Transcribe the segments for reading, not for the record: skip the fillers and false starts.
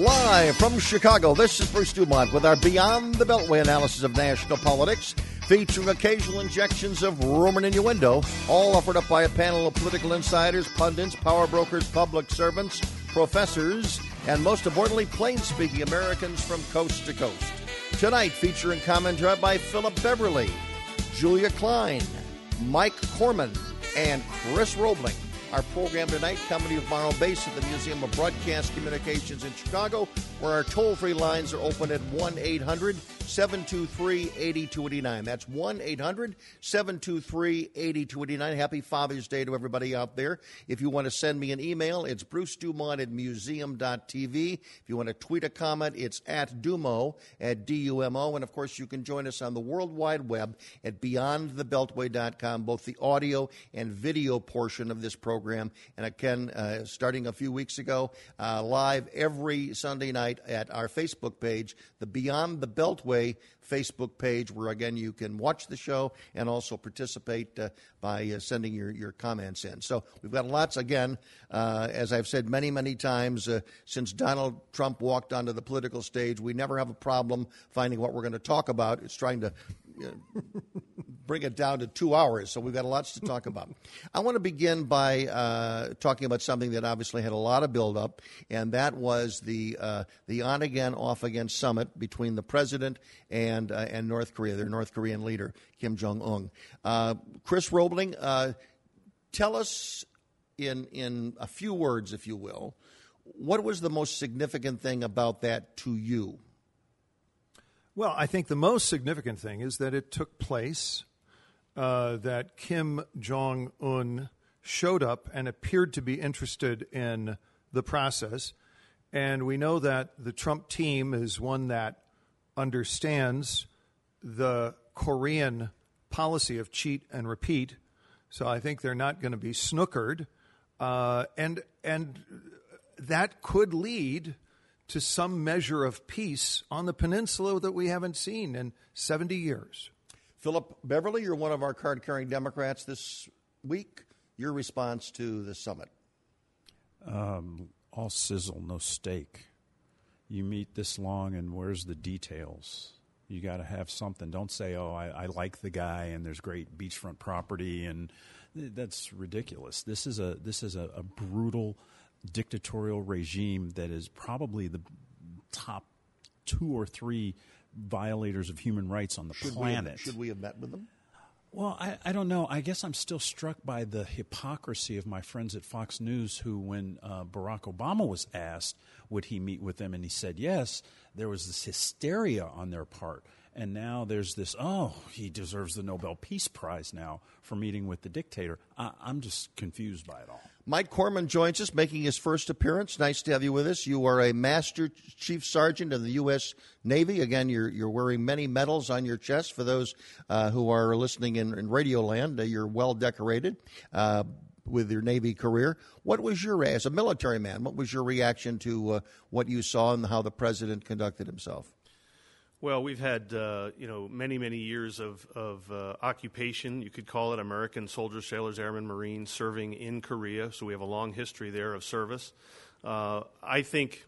live from Chicago. This is Bruce Dumont with our Beyond the Beltway analysis of national politics, featuring occasional injections of rumor and innuendo, all offered up by a panel of political insiders, pundits, power brokers, public servants, professors, and most importantly, plain-speaking Americans from coast to coast. Tonight, featuring commentary by Philip Beverly, Julia Klein, Mike Corman, and Chris Roebling. Our program tonight coming to you from our own base at the Museum of Broadcast Communications in Chicago, where our toll-free lines are open at 1-800-723-8289. That's 1-800-723-8289. Happy Father's Day to everybody out there. If you want to send me an email, it's brucedumont@museum.tv. If you want to tweet a comment, it's @Dumo. And, of course, you can join us on the World Wide Web at beyondthebeltway.com, both the audio and video portion of this program. And again, starting a few weeks ago, live every Sunday night at our Facebook page, the Beyond the Beltway Facebook page, where, again, you can watch the show and also participate by sending your comments in. So we've got lots, again, as I've said many, many times, since Donald Trump walked onto the political stage, we never have a problem finding what we're going to talk about. It's trying to bring it down to 2 hours, so we've got lots to talk about. I want to begin by talking about something that obviously had a lot of buildup, and that was the on-again, off-again summit between the president and North Korea, their North Korean leader, Kim Jong-un. Chris Roebling, tell us in a few words, if you will, what was the most significant thing about that to you? Well, I think the most significant thing is that it took place, that Kim Jong-un showed up and appeared to be interested in the process. And we know that the Trump team is one that understands the Korean policy of cheat and repeat. So I think they're not going to be snookered. And that could lead to some measure of peace on the peninsula that we haven't seen in 70 years. Philip Beverly, you're one of our card-carrying Democrats this week. Your response to the summit? All sizzle, no steak. You meet this long, and where's the details? You got to have something. Don't say, oh, I like the guy, and there's great beachfront property, and that's ridiculous. This is a brutal dictatorial regime that is probably the top 2 or 3 violators of human rights on the planet. Should we have met with them? Well, I don't know. I guess I'm still struck by the hypocrisy of my friends at Fox News who, when Barack Obama was asked, would he meet with them, and he said yes, there was this hysteria on their part. And now there's this, oh, he deserves the Nobel Peace Prize now for meeting with the dictator. I'm just confused by it all. Mike Corman joins us, making his first appearance. Nice to have you with us. You are a Master Chief Sergeant in the U.S. Navy. Again, you're wearing many medals on your chest. For those who are listening in radio land, you're well decorated with your Navy career. What was your, as a military man, what was your reaction to what you saw and how the president conducted himself? Well, we've had many, many years of occupation. You could call it American soldiers, sailors, airmen, Marines serving in Korea. So we have a long history there of service. I think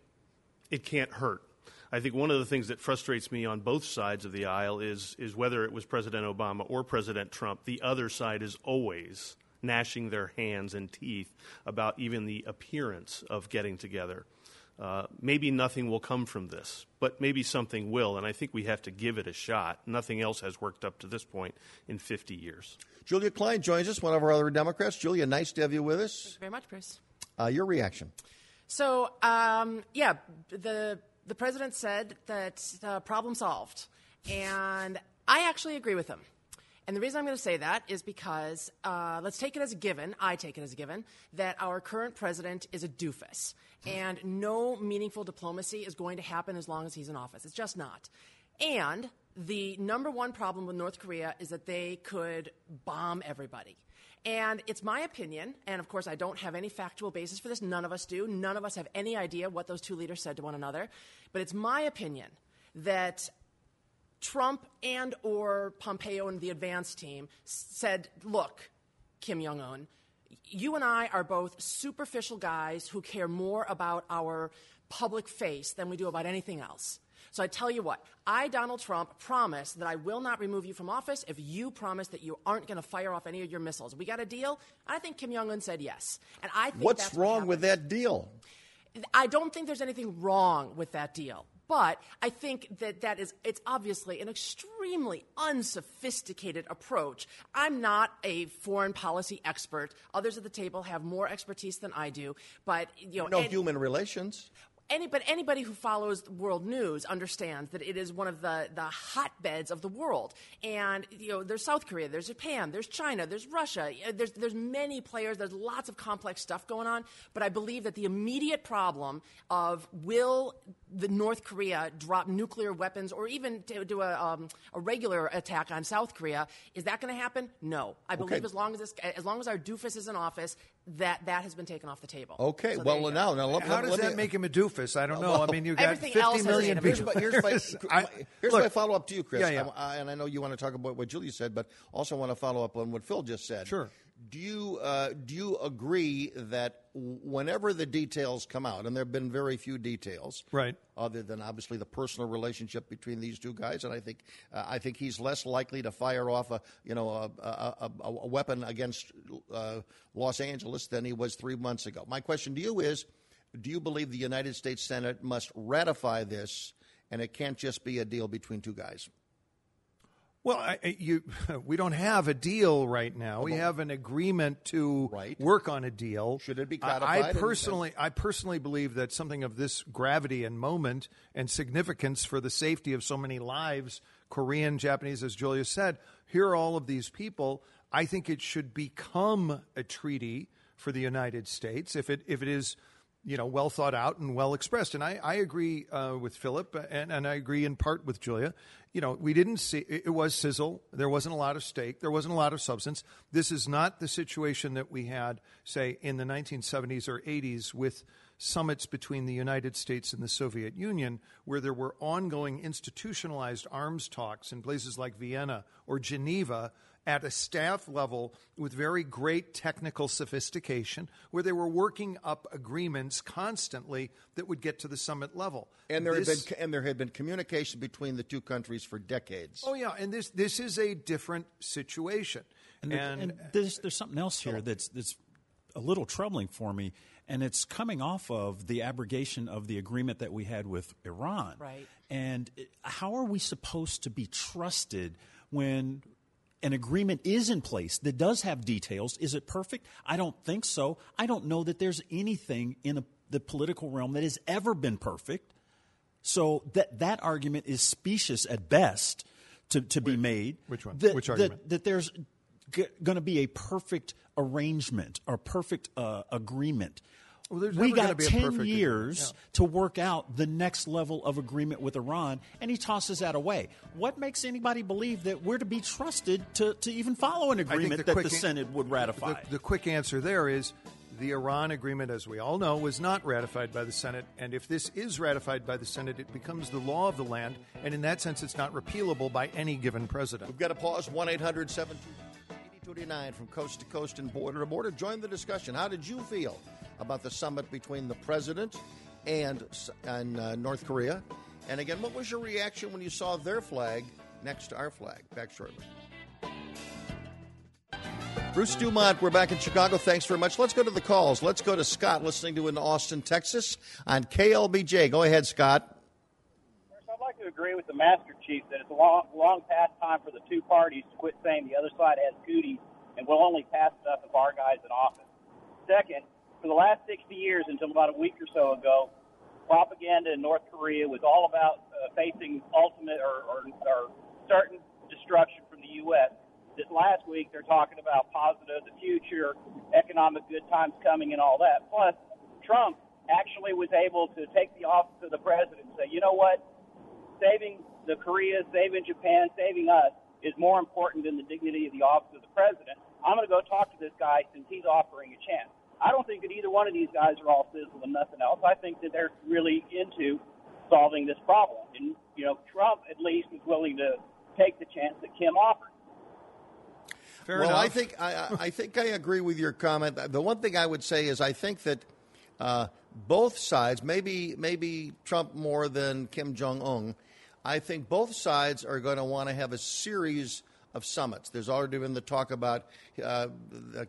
it can't hurt. I think one of the things that frustrates me on both sides of the aisle is whether it was President Obama or President Trump, the other side is always gnashing their hands and teeth about even the appearance of getting together. Maybe nothing will come from this, but maybe something will, and I think we have to give it a shot. Nothing else has worked up to this point in 50 years. Julia Klein joins us, one of our other Democrats. Julia, nice to have you with us. Thank you very much, Bruce. Your reaction? So, the president said that problem solved, and I actually agree with him. And the reason I'm going to say that is because let's take it as a given, I take it as a given, that our current president is a doofus. And no meaningful diplomacy is going to happen as long as he's in office. It's just not. And the number one problem with North Korea is that they could bomb everybody. And it's my opinion, and of course I don't have any factual basis for this. None of us do. None of us have any idea what those two leaders said to one another. But it's my opinion that Trump and or Pompeo and the advance team said, look, Kim Jong-un, you and I are both superficial guys who care more about our public face than we do about anything else. So I tell you what, I, Donald Trump, promise that I will not remove you from office if you promise that you aren't going to fire off any of your missiles. We got a deal? I think Kim Jong-un said yes. And I think what's wrong with that deal? I don't think there's anything wrong with that deal. But I think that is, it's obviously an extremely unsophisticated approach. I'm not a foreign policy expert. Others at the table have more expertise than I do. But, you know, no human relations. But anybody who follows world news understands that it is one of the hotbeds of the world. And, you know, there's South Korea, there's Japan, there's China, there's Russia. There's many players. There's lots of complex stuff going on. But I believe that the immediate problem of will the North Korea drop nuclear weapons or even do a regular attack on South Korea, is that going to happen? No. I believe as long as our doofus is in office, that has been taken off the table. Okay. So well, now how does that make him a doofus? I don't know. Well, I mean, you got 50 million people. Here's my follow-up to you, Chris. Yeah. And I know you want to talk about what Julia said, but also want to follow up on what Phil just said. Sure. Do you agree that whenever the details come out, and there have been very few details, right, other than obviously the personal relationship between these two guys, and I think he's less likely to fire off a weapon against Los Angeles than he was 3 months ago. My question to you is, do you believe the United States Senate must ratify this, and it can't just be a deal between two guys? Well, we don't have a deal right now. We have an agreement to work on a deal. Should it be codified? I personally believe that something of this gravity and moment and significance for the safety of so many lives, Korean, Japanese, as Julia said, here are all of these people. I think it should become a treaty for the United States if it is, you know, well thought out and well expressed. And I agree with Philip, and I agree in part with Julia. You know, we didn't see, it was sizzle. There wasn't a lot of steak. There wasn't a lot of substance. This is not the situation that we had, say, in the 1970s or 80s with summits between the United States and the Soviet Union, where there were ongoing institutionalized arms talks in places like Vienna or Geneva, at a staff level with very great technical sophistication, where they were working up agreements constantly that would get to the summit level. And there had been communication between the two countries for decades. Oh, yeah, and this is a different situation. And there's something else here that's a little troubling for me, and it's coming off of the abrogation of the agreement that we had with Iran. Right. And how are we supposed to be trusted when an agreement is in place that does have details? Is it perfect? I don't think so. I don't know that there's anything in the political realm that has ever been perfect. So that argument is specious at best to be made. Which one? Which argument? That there's going to be a perfect arrangement or perfect agreement. Well, we got 10 years to work out the next level of agreement with Iran, and he tosses that away. What makes anybody believe that we're to be trusted to even follow an agreement that the Senate would ratify? The quick answer there is the Iran agreement, as we all know, was not ratified by the Senate. And if this is ratified by the Senate, it becomes the law of the land. And in that sense, it's not repealable by any given president. We've got to pause. 1-800-729 from coast to coast and border to border. Join the discussion. How did you feel about the summit between the president and North Korea? And again, what was your reaction when you saw their flag next to our flag? Back shortly. Bruce Dumont, we're back in Chicago. Thanks very much. Let's go to the calls. Let's go to Scott, listening to in Austin, Texas on KLBJ. Go ahead, Scott. First, I'd like to agree with the Master Chief that it's a long past time for the two parties to quit saying the other side has cooties and will only pass stuff if our guy's in office. Second, for the last 60 years, until about a week or so ago, propaganda in North Korea was all about facing ultimate or certain destruction from the U.S. This last week, they're talking about positive, the future, economic good times coming, and all that. Plus, Trump actually was able to take the office of the president and say, you know what, saving the Koreas, saving Japan, saving us is more important than the dignity of the office of the president. I'm going to go talk to this guy since he's offering a chance. I don't think that either one of these guys are all sizzle and nothing else. I think that they're really into solving this problem. And, you know, Trump, at least, is willing to take the chance that Kim offered. Fair enough. Well, I think I agree with your comment. The one thing I would say is I think that both sides, maybe Trump more than Kim Jong-un, I think both sides are going to want to have a series of summits. There's already been the talk about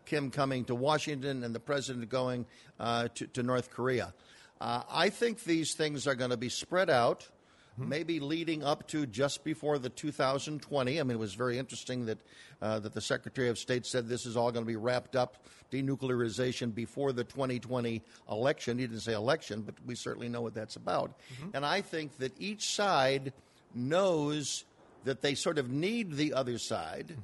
Kim coming to Washington and the president going to North Korea. I think these things are going to be spread out, maybe leading up to just before the 2020. I mean, it was very interesting that that the Secretary of State said this is all going to be wrapped up, denuclearization, before the 2020 election. He didn't say election, but we certainly know what that's about. And I think that each side knows that they sort of need the other side.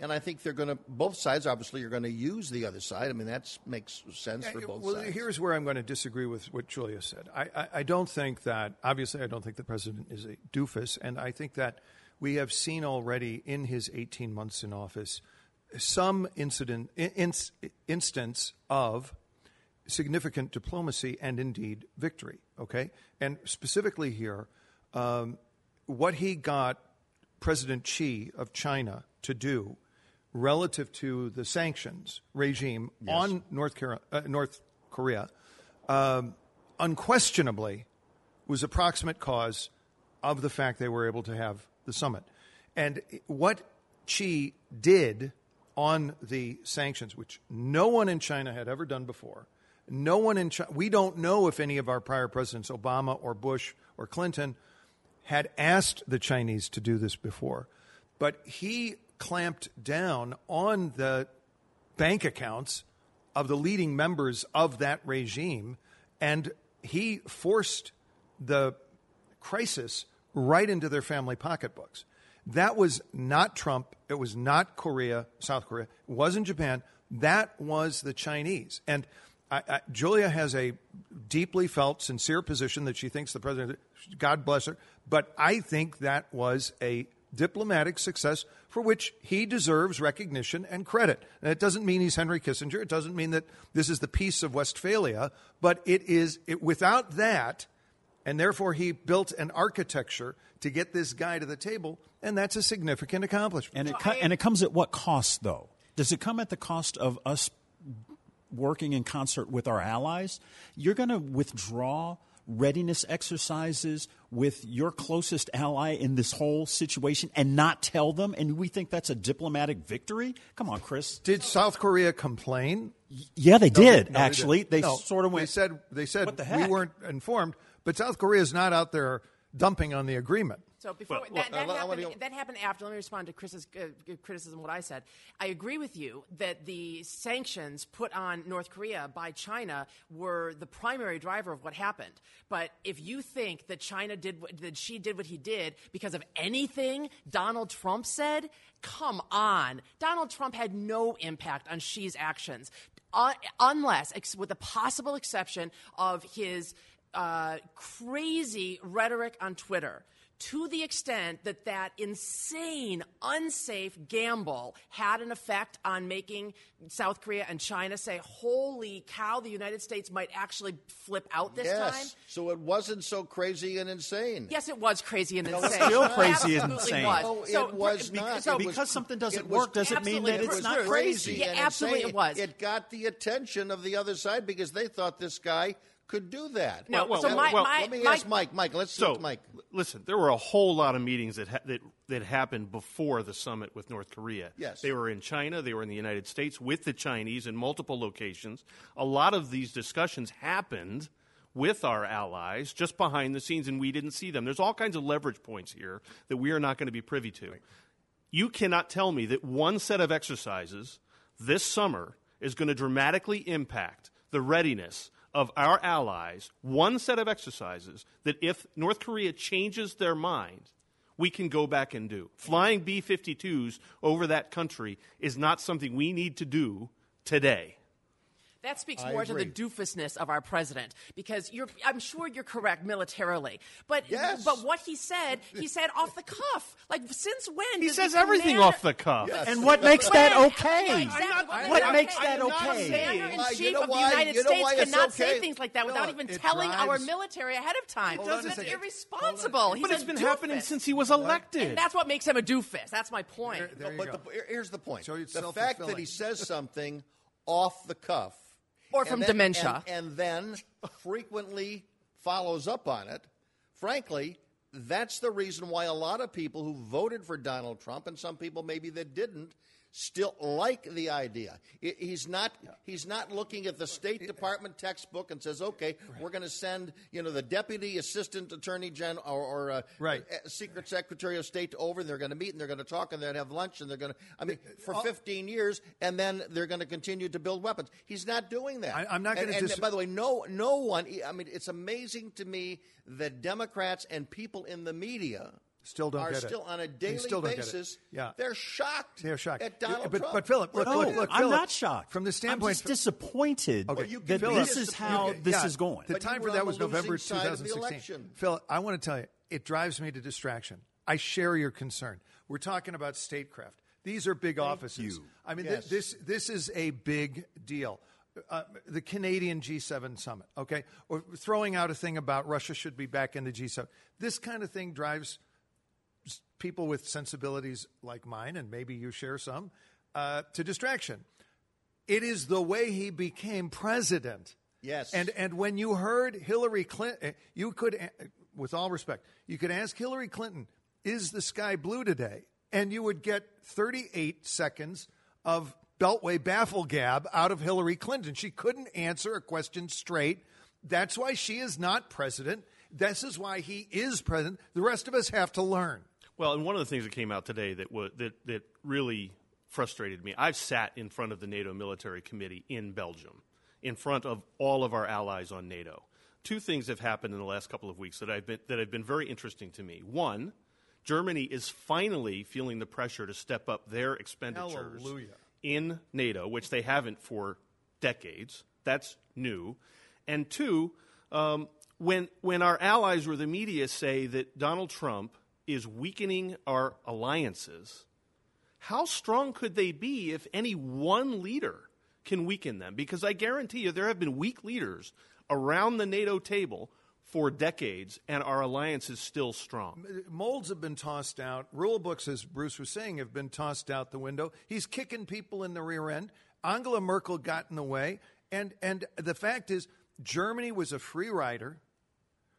And I think they're going to, both sides obviously are going to use the other side. I mean, that makes sense for both sides. Well, here's where I'm going to disagree with what Julia said. I don't think that, obviously, I don't think the president is a doofus. And I think that we have seen already in his 18 months in office some instance of significant diplomacy and indeed victory. Okay? And specifically here, what he got President Xi of China to do relative to the sanctions regime on North Korea, unquestionably was a proximate cause of the fact they were able to have the summit. And what Xi did on the sanctions, which no one in China had ever done before, no one in China, we don't know if any of our prior presidents, Obama or Bush or Clinton, had asked the Chinese to do this before. But he clamped down on the bank accounts of the leading members of that regime, and he forced the crisis right into their family pocketbooks. That was not Trump. It was not Korea, South Korea. It wasn't Japan. That was the Chinese. And Julia has a deeply felt, sincere position that she thinks the president, God bless her, but I think that was a diplomatic success for which he deserves recognition and credit. And it doesn't mean he's Henry Kissinger. It doesn't mean that this is the Peace of Westphalia, but it is without that, and therefore he built an architecture to get this guy to the table, and that's a significant accomplishment. And it comes at what cost, though? Does it come at the cost of us working in concert with our allies? You're going to withdraw readiness exercises with your closest ally in this whole situation and not tell them, and we think that's a diplomatic victory? Come on, Chris. Did South Korea complain? Yeah, they did, actually. They sort of went, they said what the heck? We weren't informed, but South Korea is not out there dumping on the agreement. So before that happened after. Let me respond to Chris's criticism, what I said. I agree with you that the sanctions put on North Korea by China were the primary driver of what happened. But if you think that China did what he did because of anything Donald Trump said, come on. Donald Trump had no impact on Xi's actions, unless, with the possible exception of his crazy rhetoric on Twitter. To the extent that that insane, unsafe gamble had an effect on making South Korea and China say, holy cow, the United States might actually flip out this time. So it wasn't so crazy and insane. Yes, it was crazy and insane. It's still crazy and insane. Was. No, so, it was not. So because something doesn't work doesn't mean that it's not crazy. Yeah, absolutely it was. It got the attention of the other side because they thought this guy could do that. No, well, so let me ask Mike. Mike, let's talk to Mike. Listen, there were a whole lot of meetings that happened before the summit with North Korea. Yes. They were in China. They were in the United States with the Chinese in multiple locations. A lot of these discussions happened with our allies just behind the scenes, and we didn't see them. There's all kinds of leverage points here that we are not going to be privy to. Right. You cannot tell me that one set of exercises this summer is going to dramatically impact the readiness of our allies, one set of exercises that if North Korea changes their mind, we can go back and do. Flying B-52s over that country is not something we need to do today. That speaks more to the doofusness of our president, because I'm sure you're correct militarily. But but what he said off the cuff. Like, since when? He says everything off the cuff. Yes. And what makes that okay? Yeah, exactly. What makes that okay? The commander-in-chief of the United States cannot say things like that without even telling our military ahead of time. That's irresponsible. But it's been happening since he was elected. And that's what makes him a doofus. That's my point. Here's the point. The fact that he says something off the cuff, or from dementia, and then frequently follows up on it, frankly, that's the reason why a lot of people who voted for Donald Trump, and some people maybe that didn't, still like the idea. He's not looking at the State Department textbook and says, okay, we're going to send the Deputy Assistant Attorney General or Secret Secretary of State over, and they're going to meet and they're going to talk and they're going to have lunch and they're going to, for 15 years, and then they're going to continue to build weapons. He's not doing that. I'm not going to by the way, no one, it's amazing to me that Democrats and people in the media still don't get it. On a daily basis, they're shocked. They're shocked at Donald Trump. But Philip, look, I'm not shocked. From the standpoint, I'm just disappointed that this is how this is going. The time for that was November 2016. Philip, I want to tell you, it drives me to distraction. I share your concern. We're talking about statecraft. These are big offices. This is a big deal. The Canadian G7 summit, okay, or throwing out a thing about Russia should be back in the G7. This kind of thing drives people with sensibilities like mine, and maybe you share some, to distraction. It is the way he became president. Yes. And when you heard Hillary Clinton, you could, with all respect, you could ask Hillary Clinton, is the sky blue today? And you would get 38 seconds of Beltway baffle gab out of Hillary Clinton. She couldn't answer a question straight. That's why she is not president. This is why he is president. The rest of us have to learn. Well, and one of the things that came out today that really frustrated me, I've sat in front of the NATO Military Committee in Belgium, in front of all of our allies on NATO. Two things have happened in the last couple of weeks that have been very interesting to me. One, Germany is finally feeling the pressure to step up their expenditures in NATO, which they haven't for decades. That's new. And two, when our allies or the media say that Donald Trump is weakening our alliances, how strong could they be if any one leader can weaken them? Because I guarantee you there have been weak leaders around the NATO table for decades, and our alliance is still strong. Molds have been tossed out. Rule books, as Bruce was saying, have been tossed out the window. He's kicking people in the rear end. Angela Merkel got in the way. And the fact is, Germany was a free rider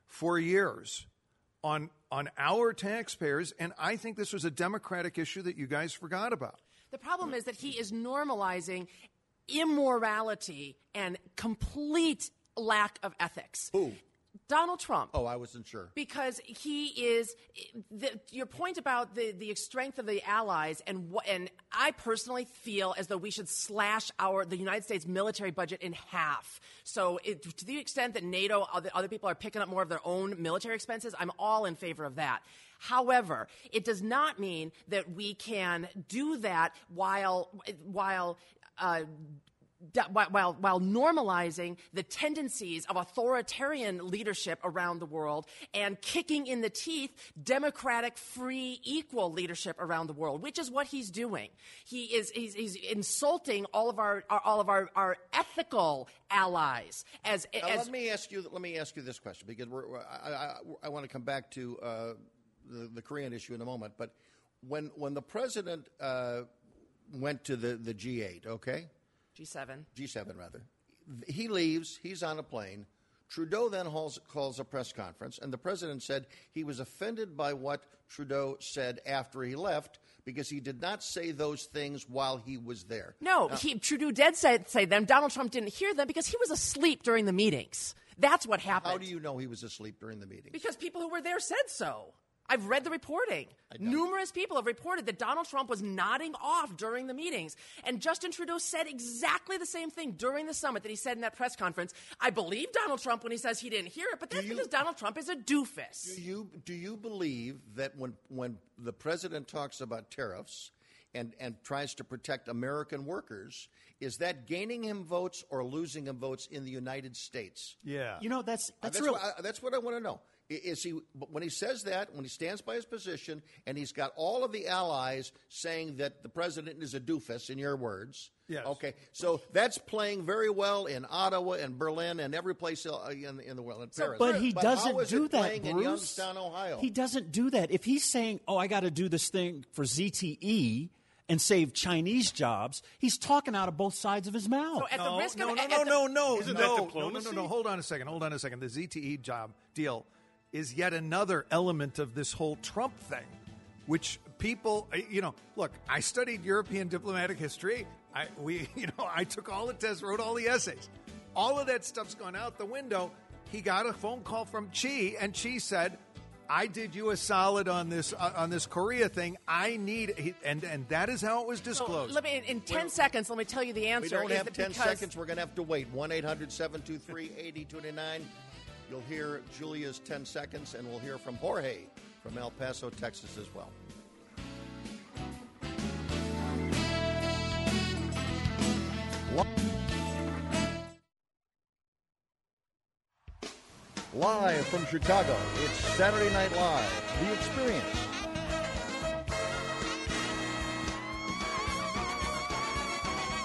for years on our taxpayers, and I think this was a democratic issue that you guys forgot about. The problem is that he is normalizing immorality and complete lack of ethics. Who? Donald Trump. Oh, I wasn't sure. Because he is your point about the strength of the allies, and I personally feel as though we should slash the United States military budget in half. So to the extent that NATO, other people are picking up more of their own military expenses, I'm all in favor of that. However, it does not mean that we can do that while normalizing the tendencies of authoritarian leadership around the world and kicking in the teeth democratic, free, equal leadership around the world, which is what he's doing. He's insulting all of our ethical allies. Let me ask you this question, because I want to come back to the Korean issue in a moment. But when the president went to the G8, okay. G7. He leaves. He's on a plane. Trudeau then calls a press conference, and the president said he was offended by what Trudeau said after he left, because he did not say those things while he was there. No, Trudeau did say them. Donald Trump didn't hear them because he was asleep during the meetings. That's what happened. How do you know he was asleep during the meetings? Because people who were there said so. I've read the reporting. Numerous people have reported that Donald Trump was nodding off during the meetings. And Justin Trudeau said exactly the same thing during the summit that he said in that press conference. I believe Donald Trump when he says he didn't hear it, but that's because Donald Trump is a doofus. Do you believe that when the president talks about tariffs, and tries to protect American workers, is that gaining him votes or losing him votes in the United States? Yeah. You know, that's what I want to know. Is he, when he says that, when he stands by his position, and he's got all of the allies saying that the president is a doofus, in your words. Yes. Okay, so that's playing very well in Ottawa and Berlin and every place in the world, in Paris. But he doesn't do that, Bruce. In Youngstown, Ohio? He doesn't do that. If he's saying, oh, I got to do this thing for ZTE and save Chinese jobs, he's talking out of both sides of his mouth. So at the risk of No. Hold on a second. The ZTE job deal is yet another element of this whole Trump thing, which people, you know, look, I studied European diplomatic history. I took all the tests, wrote all the essays. All of that stuff's gone out the window. He got a phone call from Xi, and Xi said, I did you a solid on this Korea thing. I need, and that is how it was disclosed. So let me, in 10 seconds, let me tell you the answer. We don't have 10 seconds. We're going to have to wait. 1-800-723-8029. You'll hear Julia's 10 seconds, and we'll hear from Jorge from El Paso, Texas, as well. Live from Chicago, it's Saturday Night Live, The Experience.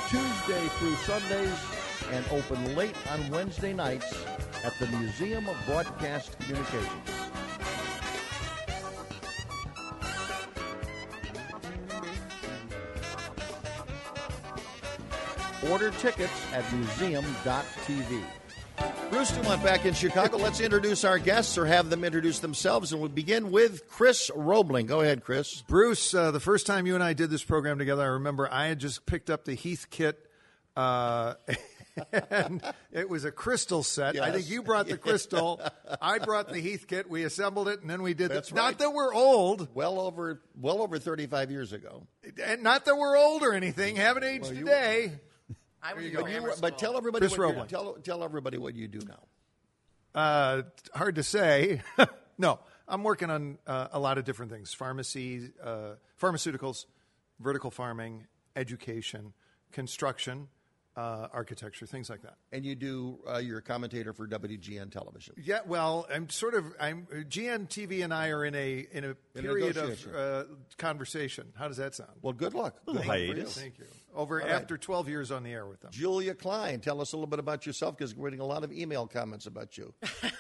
Tuesday through Sundays, and open late on Wednesday nights at the Museum of Broadcast Communications. Order tickets at museum.tv. Bruce Dumont back in Chicago. Let's introduce our guests or have them introduce themselves, and we'll begin with Chris Roebling. Go ahead, Chris. Bruce, the first time you and I did this program together, I remember I had just picked up the Heath kit and it was a crystal set. Yes. I think you brought the crystal. I brought the Heath kit. We assembled it, and then we did that. Right. Not that we're old. Well over 35 years ago. And not that we're old or anything. Haven't aged a day. But tell everybody what you do now. Hard to say. No, I'm working on a lot of different things: pharmacy, pharmaceuticals, vertical farming, education, construction. Architecture, things like that. And you do, you're a commentator for WGN television. Yeah, well, GN TV and I are in a period of conversation. How does that sound? Well, good luck. Hiatus. Thank you. Over right. After 12 years on the air with them. Julia Klein, tell us a little bit about yourself, because we're getting a lot of email comments about you. You're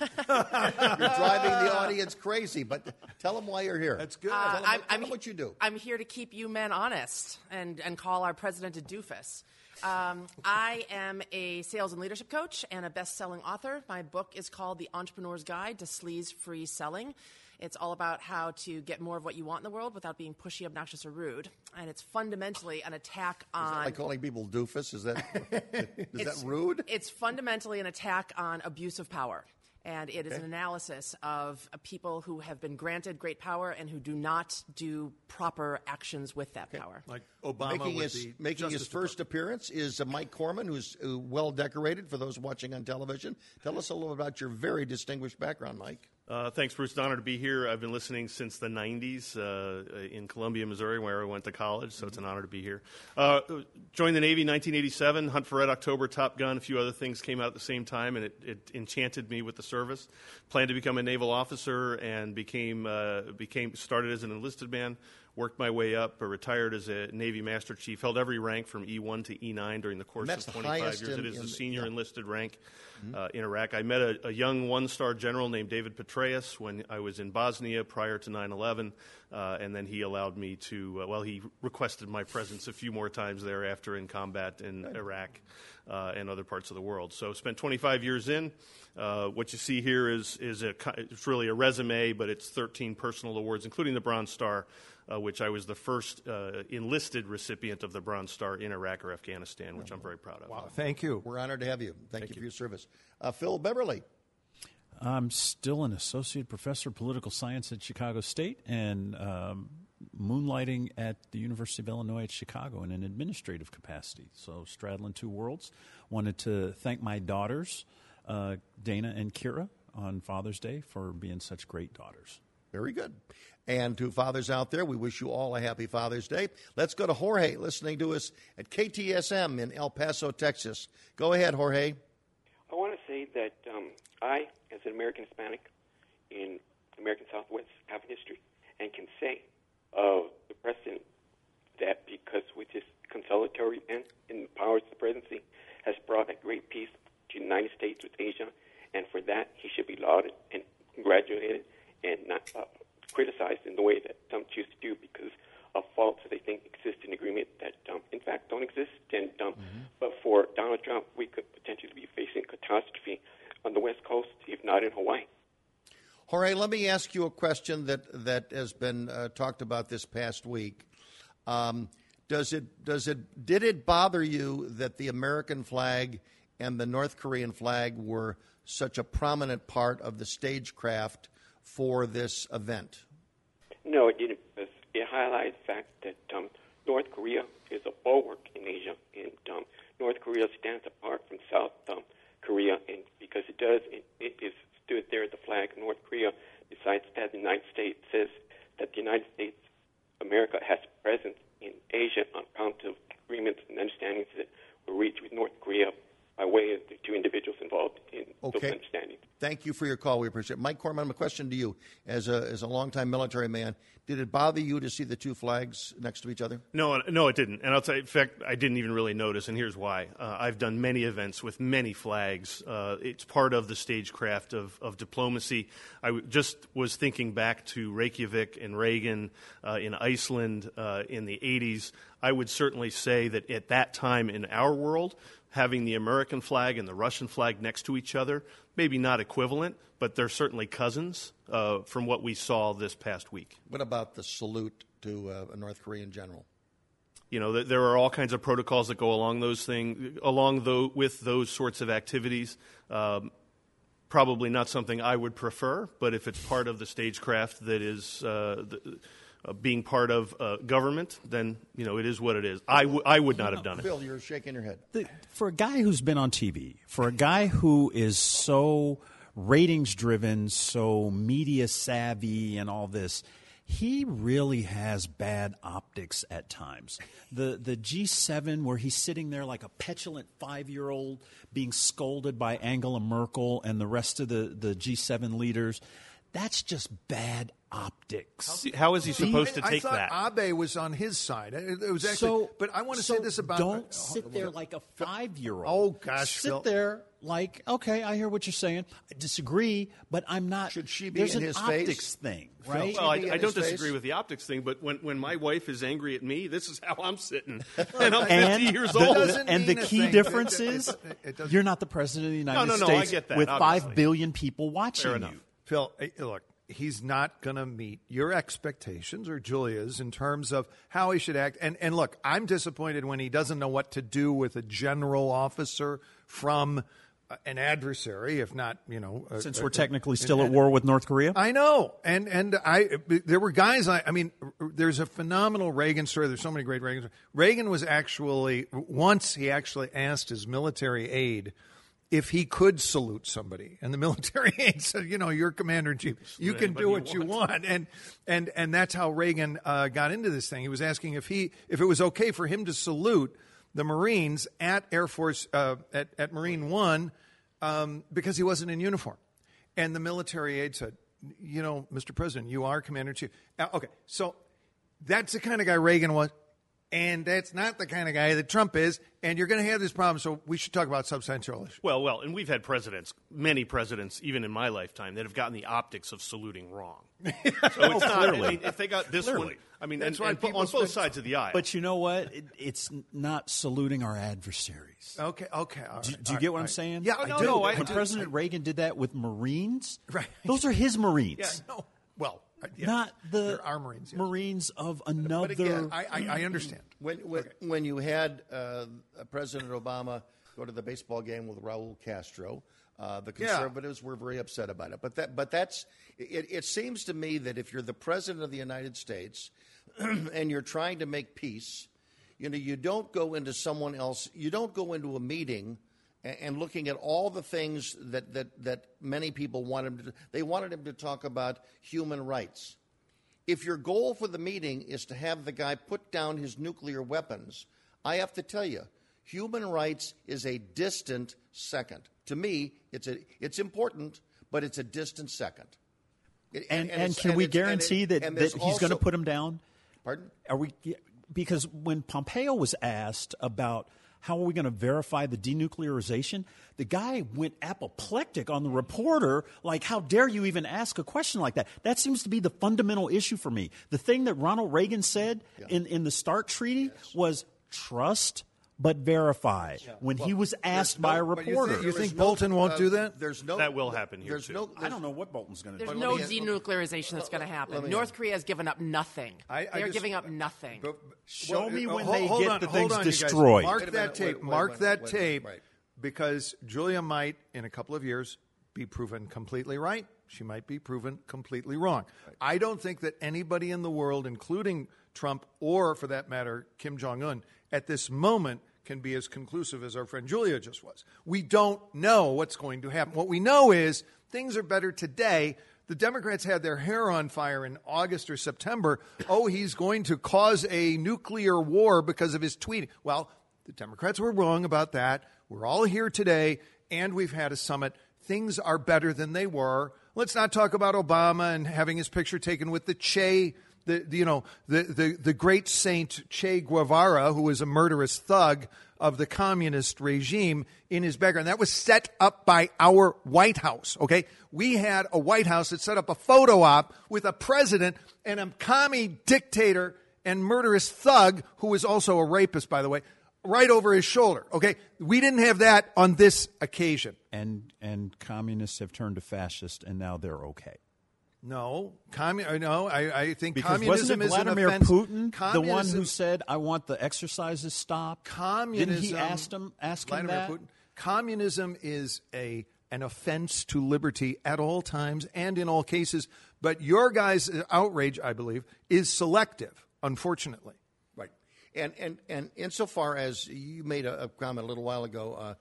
driving the audience crazy, but tell them why you're here. That's good. Tell them what you do. I'm here to keep you men honest and call our president a doofus. I am a sales and leadership coach and a best-selling author. My book is called The Entrepreneur's Guide to Sleaze-Free Selling. It's all about how to get more of what you want in the world without being pushy, obnoxious, or rude. And it's fundamentally an attack on... Is that like calling people doofus? Is that rude? It's fundamentally an attack on abuse of power. And it is an analysis of people who have been granted great power and who do not do proper actions with that power. Like Obama making his first appearance is Mike Corman, who's well decorated for those watching on television. Tell us a little about your very distinguished background, Mike. Thanks, Bruce. It's an honor to be here. I've been listening since the 90s in Columbia, Missouri, where I went to college, so it's an honor to be here. Joined the Navy in 1987, Hunt for Red October, Top Gun, a few other things came out at the same time, and it enchanted me with the service. Planned to become a naval officer and started as an enlisted man, worked my way up, retired as a Navy Master Chief, held every rank from E1 to E9 during the course of 25 years. It is the senior enlisted rank in Iraq. I met a young one-star general named David Petraeus when I was in Bosnia prior to 9/11, and then he allowed me to, he requested my presence a few more times thereafter in combat in Iraq and other parts of the world. So spent 25 years in. What you see here it's really a resume, but it's 13 personal awards, including the Bronze Star, which I was the first enlisted recipient of the Bronze Star in Iraq or Afghanistan, which I'm very proud of. Wow, thank you. We're honored to have you. Thank you for your service. Phil Beverly. I'm still an associate professor of political science at Chicago State and moonlighting at the University of Illinois at Chicago in an administrative capacity, so straddling two worlds. Wanted to thank my daughters, Dana and Kira, on Father's Day for being such great daughters. Very good. And to fathers out there, we wish you all a happy Father's Day. Let's go to Jorge, listening to us at KTSM in El Paso, Texas. Go ahead, Jorge. I want to say that I, as an American Hispanic in American Southwest, have a history and can say of the president that because with his consolatory and in the powers of the presidency has brought a great peace to the United States with Asia, and for that he should be lauded and congratulated and not criticized in the way that some choose to do because of faults that they think exist in agreement that, in fact, don't exist. And But for Donald Trump, we could potentially be facing catastrophe on the West Coast, if not in Hawaii. Jorge, let me ask you a question that has been talked about this past week. Did it bother you that the American flag and the North Korean flag were such a prominent part of the stagecraft for this event? No, it didn't. It highlights the fact that North Korea is a bulwark in Asia, and North Korea stands apart from South Korea, and because it does, it is stood there at the flag. North Korea, besides that, the United States says that the United States, America, has presence in Asia on account of agreements and understandings that were reached with North Korea by way of the two individuals involved in those understandings. Thank you for your call. We appreciate it. Mike Corman, my question to you, as a longtime military man, did it bother you to see the two flags next to each other? No, it didn't. And I'll tell you, in fact, I didn't even really notice, and here's why. I've done many events with many flags. It's part of the stagecraft of diplomacy. I just was thinking back to Reykjavik and Reagan in Iceland in the 80s. I would certainly say that at that time in our world, having the American flag and the Russian flag next to each other, maybe not equivalent, but they're certainly cousins from what we saw this past week. What about the salute to a North Korean general? You know, there are all kinds of protocols that go along those things, with those sorts of activities. Probably not something I would prefer, but if it's part of the stagecraft that is being part of government, then, you know, it is what it is. I would not have done it. Phil, you're shaking your head. For a guy who's been on TV, for a guy who is so ratings-driven, so media-savvy and all this, he really has bad optics at times. The G7, where he's sitting there like a petulant 5-year-old being scolded by Angela Merkel and the rest of the G7 leaders, that's just bad optics. How is he supposed to take that? I thought Abe was on his side. It was actually, but I want to say this about. Don't sit there like a 5-year-old. Oh gosh, sit there like, okay, I hear what you're saying. I disagree, but I'm not. Should she be in his face? There's an optics thing, right? Well, I don't disagree with the optics thing, but when my wife is angry at me, this is how I'm sitting, and I'm 50 years old. And the key difference is you're not the president of the United States with 5 billion people watching you. Phil, look, he's not going to meet your expectations or Julia's in terms of how he should act. And look, I'm disappointed when he doesn't know what to do with a general officer from an adversary, if not, you know. Since we're technically still at war with North Korea? I know. And there were guys, I mean, there's a phenomenal Reagan story. There's so many great Reagan stories. Reagan was once he asked his military aide if he could salute somebody, and the military aide said, "You know, you're commander in chief. You can do what you want." And that's how Reagan got into this thing. He was asking if it was okay for him to salute the Marines at Air Force at Marine One because he wasn't in uniform, and the military aide said, "You know, Mr. President, you are commander in chief." Okay, so that's the kind of guy Reagan was. And that's not the kind of guy that Trump is, and you're going to have this problem, so we should talk about substantial issues. Well, and we've had presidents, many presidents, even in my lifetime, that have gotten the optics of saluting wrong. So it's not, I mean, if they got this one, I mean, that's why people on both sides of the aisle. But you know what? It's not saluting our adversaries. Okay. All right, do you get what I'm saying? Yeah, I do. When President Reagan did that with Marines, right? Those are his Marines. Yeah, no, well. Yes. Not the Marines, yes. Marines of another. But again, I understand. When you had President Obama go to the baseball game with Raul Castro, the conservatives were very upset about it. But it seems to me that if you're the president of the United States and you're trying to make peace, you know, you don't go into a meeting and looking at all the things that many people wanted him to do. They wanted him to talk about human rights. If your goal for the meeting is to have the guy put down his nuclear weapons, I have to tell you, human rights is a distant second. To me, it's important, but it's a distant second. Can we guarantee that he's going to put him down? Pardon? Because when Pompeo was asked about how are we going to verify the denuclearization, the guy went apoplectic on the reporter, like, how dare you even ask a question like that? That seems to be the fundamental issue for me. The thing that Ronald Reagan said in the START treaty was trust but verify. Yeah. When he was asked by a reporter. You think Bolton won't do that? That will happen here, too. I don't know what Bolton's going to do. There's no denuclearization that's going to happen. North Korea has given up nothing. They're giving up nothing. Show me when they get the things destroyed. Mark that tape. Mark that tape, because Julia might, in a couple of years, be proven completely right. She might be proven completely wrong. I don't think that anybody in the world, including Trump or, for that matter, Kim Jong-un, at this moment can be as conclusive as our friend Julia just was. We don't know what's going to happen. What we know is things are better today. The Democrats had their hair on fire in August or September. Oh, he's going to cause a nuclear war because of his tweeting. Well, the Democrats were wrong about that. We're all here today, and we've had a summit. Things are better than they were. Let's not talk about Obama and having his picture taken with the Che. The great saint Che Guevara, who was a murderous thug of the communist regime, in his background. That was set up by our White House, okay? We had a White House that set up a photo op with a president and a commie dictator and murderous thug, who was also a rapist, by the way, right over his shoulder, okay? We didn't have that on this occasion. And communists have turned to fascists, and now they're okay. I think communism is an offense. Because wasn't Vladimir Putin the one who said, I want the exercises stopped? Didn't he ask him that? Putin, communism is an offense to liberty at all times and in all cases. But your guys' outrage, I believe, is selective, unfortunately. Right. And insofar as you made a comment a little while ago,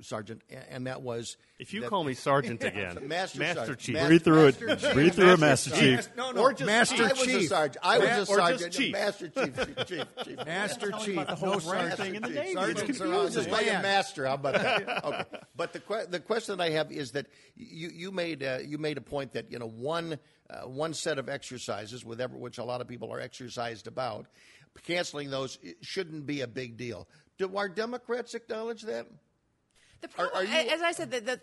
Sergeant, and that was... If you call me Sergeant again, Master Chief. Breathe through it, Master Chief. I was a Sergeant. Master Chief. Master Chief. About the whole thing in the Navy. Sergeant, like a master. How about that? Okay. But the question that I have is that you made a point that, one set of exercises, which a lot of people are exercised about, canceling those shouldn't be a big deal. Do our Democrats acknowledge that? The problem, as I said,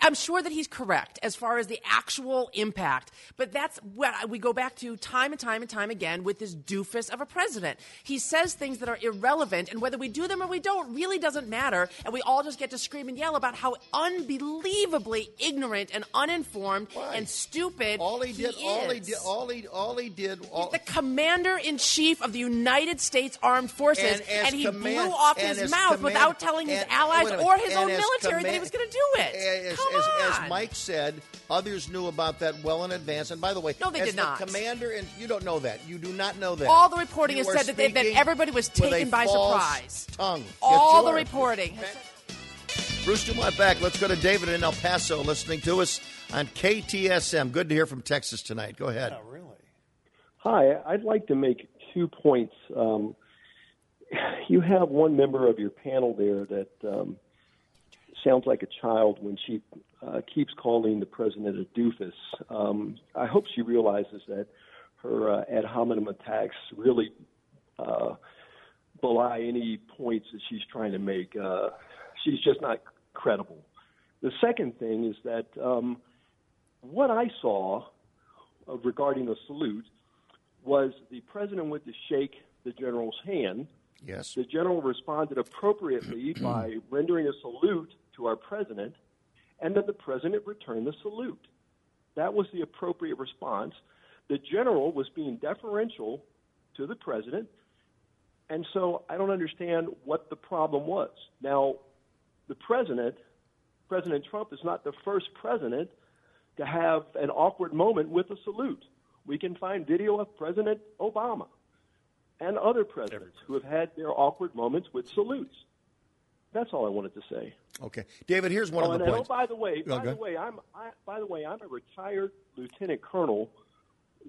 I'm sure that he's correct as far as the actual impact, but that's what we go back to time and time and time again with this doofus of a president. He says things that are irrelevant, and whether we do them or we don't really doesn't matter, and we all just get to scream and yell about how unbelievably ignorant and uninformed and stupid all he did. He's the commander-in-chief of the United States Armed Forces, and he blew off his mouth without telling his allies or his own military that he was going to do it. As Mike said, others knew about that well in advance. And by the way, no, they did not. Commander, and you don't know that. You do not know that. All the reporting has said that everybody was taken by surprise. Tongue. All the reporting. Bruce Dumont back. Let's go to David in El Paso, listening to us on KTSM. Good to hear from Texas tonight. Go ahead. Oh, really? Hi. I'd like to make 2 points. You have one member of your panel there that. Sounds like a child when she keeps calling the president a doofus. I hope she realizes that her ad hominem attacks really belie any points that she's trying to make. She's just not credible. The second thing is that what I saw regarding the salute was the president went to shake the general's hand. Yes. The general responded appropriately by rendering a salute to our president, and then the president returned the salute. That was the appropriate response. The general was being deferential to the president, and so I don't understand what the problem was. Now, the president, President Trump, is not the first president to have an awkward moment with a salute. We can find video of President Obama and other presidents who have had their awkward moments with salutes. That's all I wanted to say. Okay, David. Here's one of the points. By the way, I'm a retired lieutenant colonel,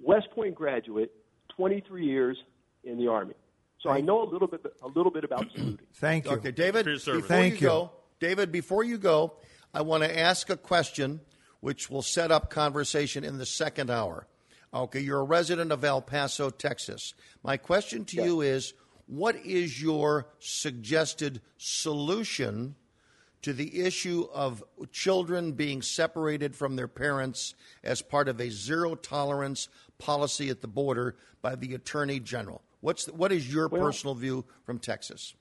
West Point graduate, 23 years in the Army. So I know a little bit about saluting. Thank you. Okay, David. Before you go, I want to ask a question, which will set up conversation in the second hour. Okay, you're a resident of El Paso, Texas. My question to you is, what is your suggested solution to the issue of children being separated from their parents as part of a zero-tolerance policy at the border by the Attorney General? What is your personal view from Texas?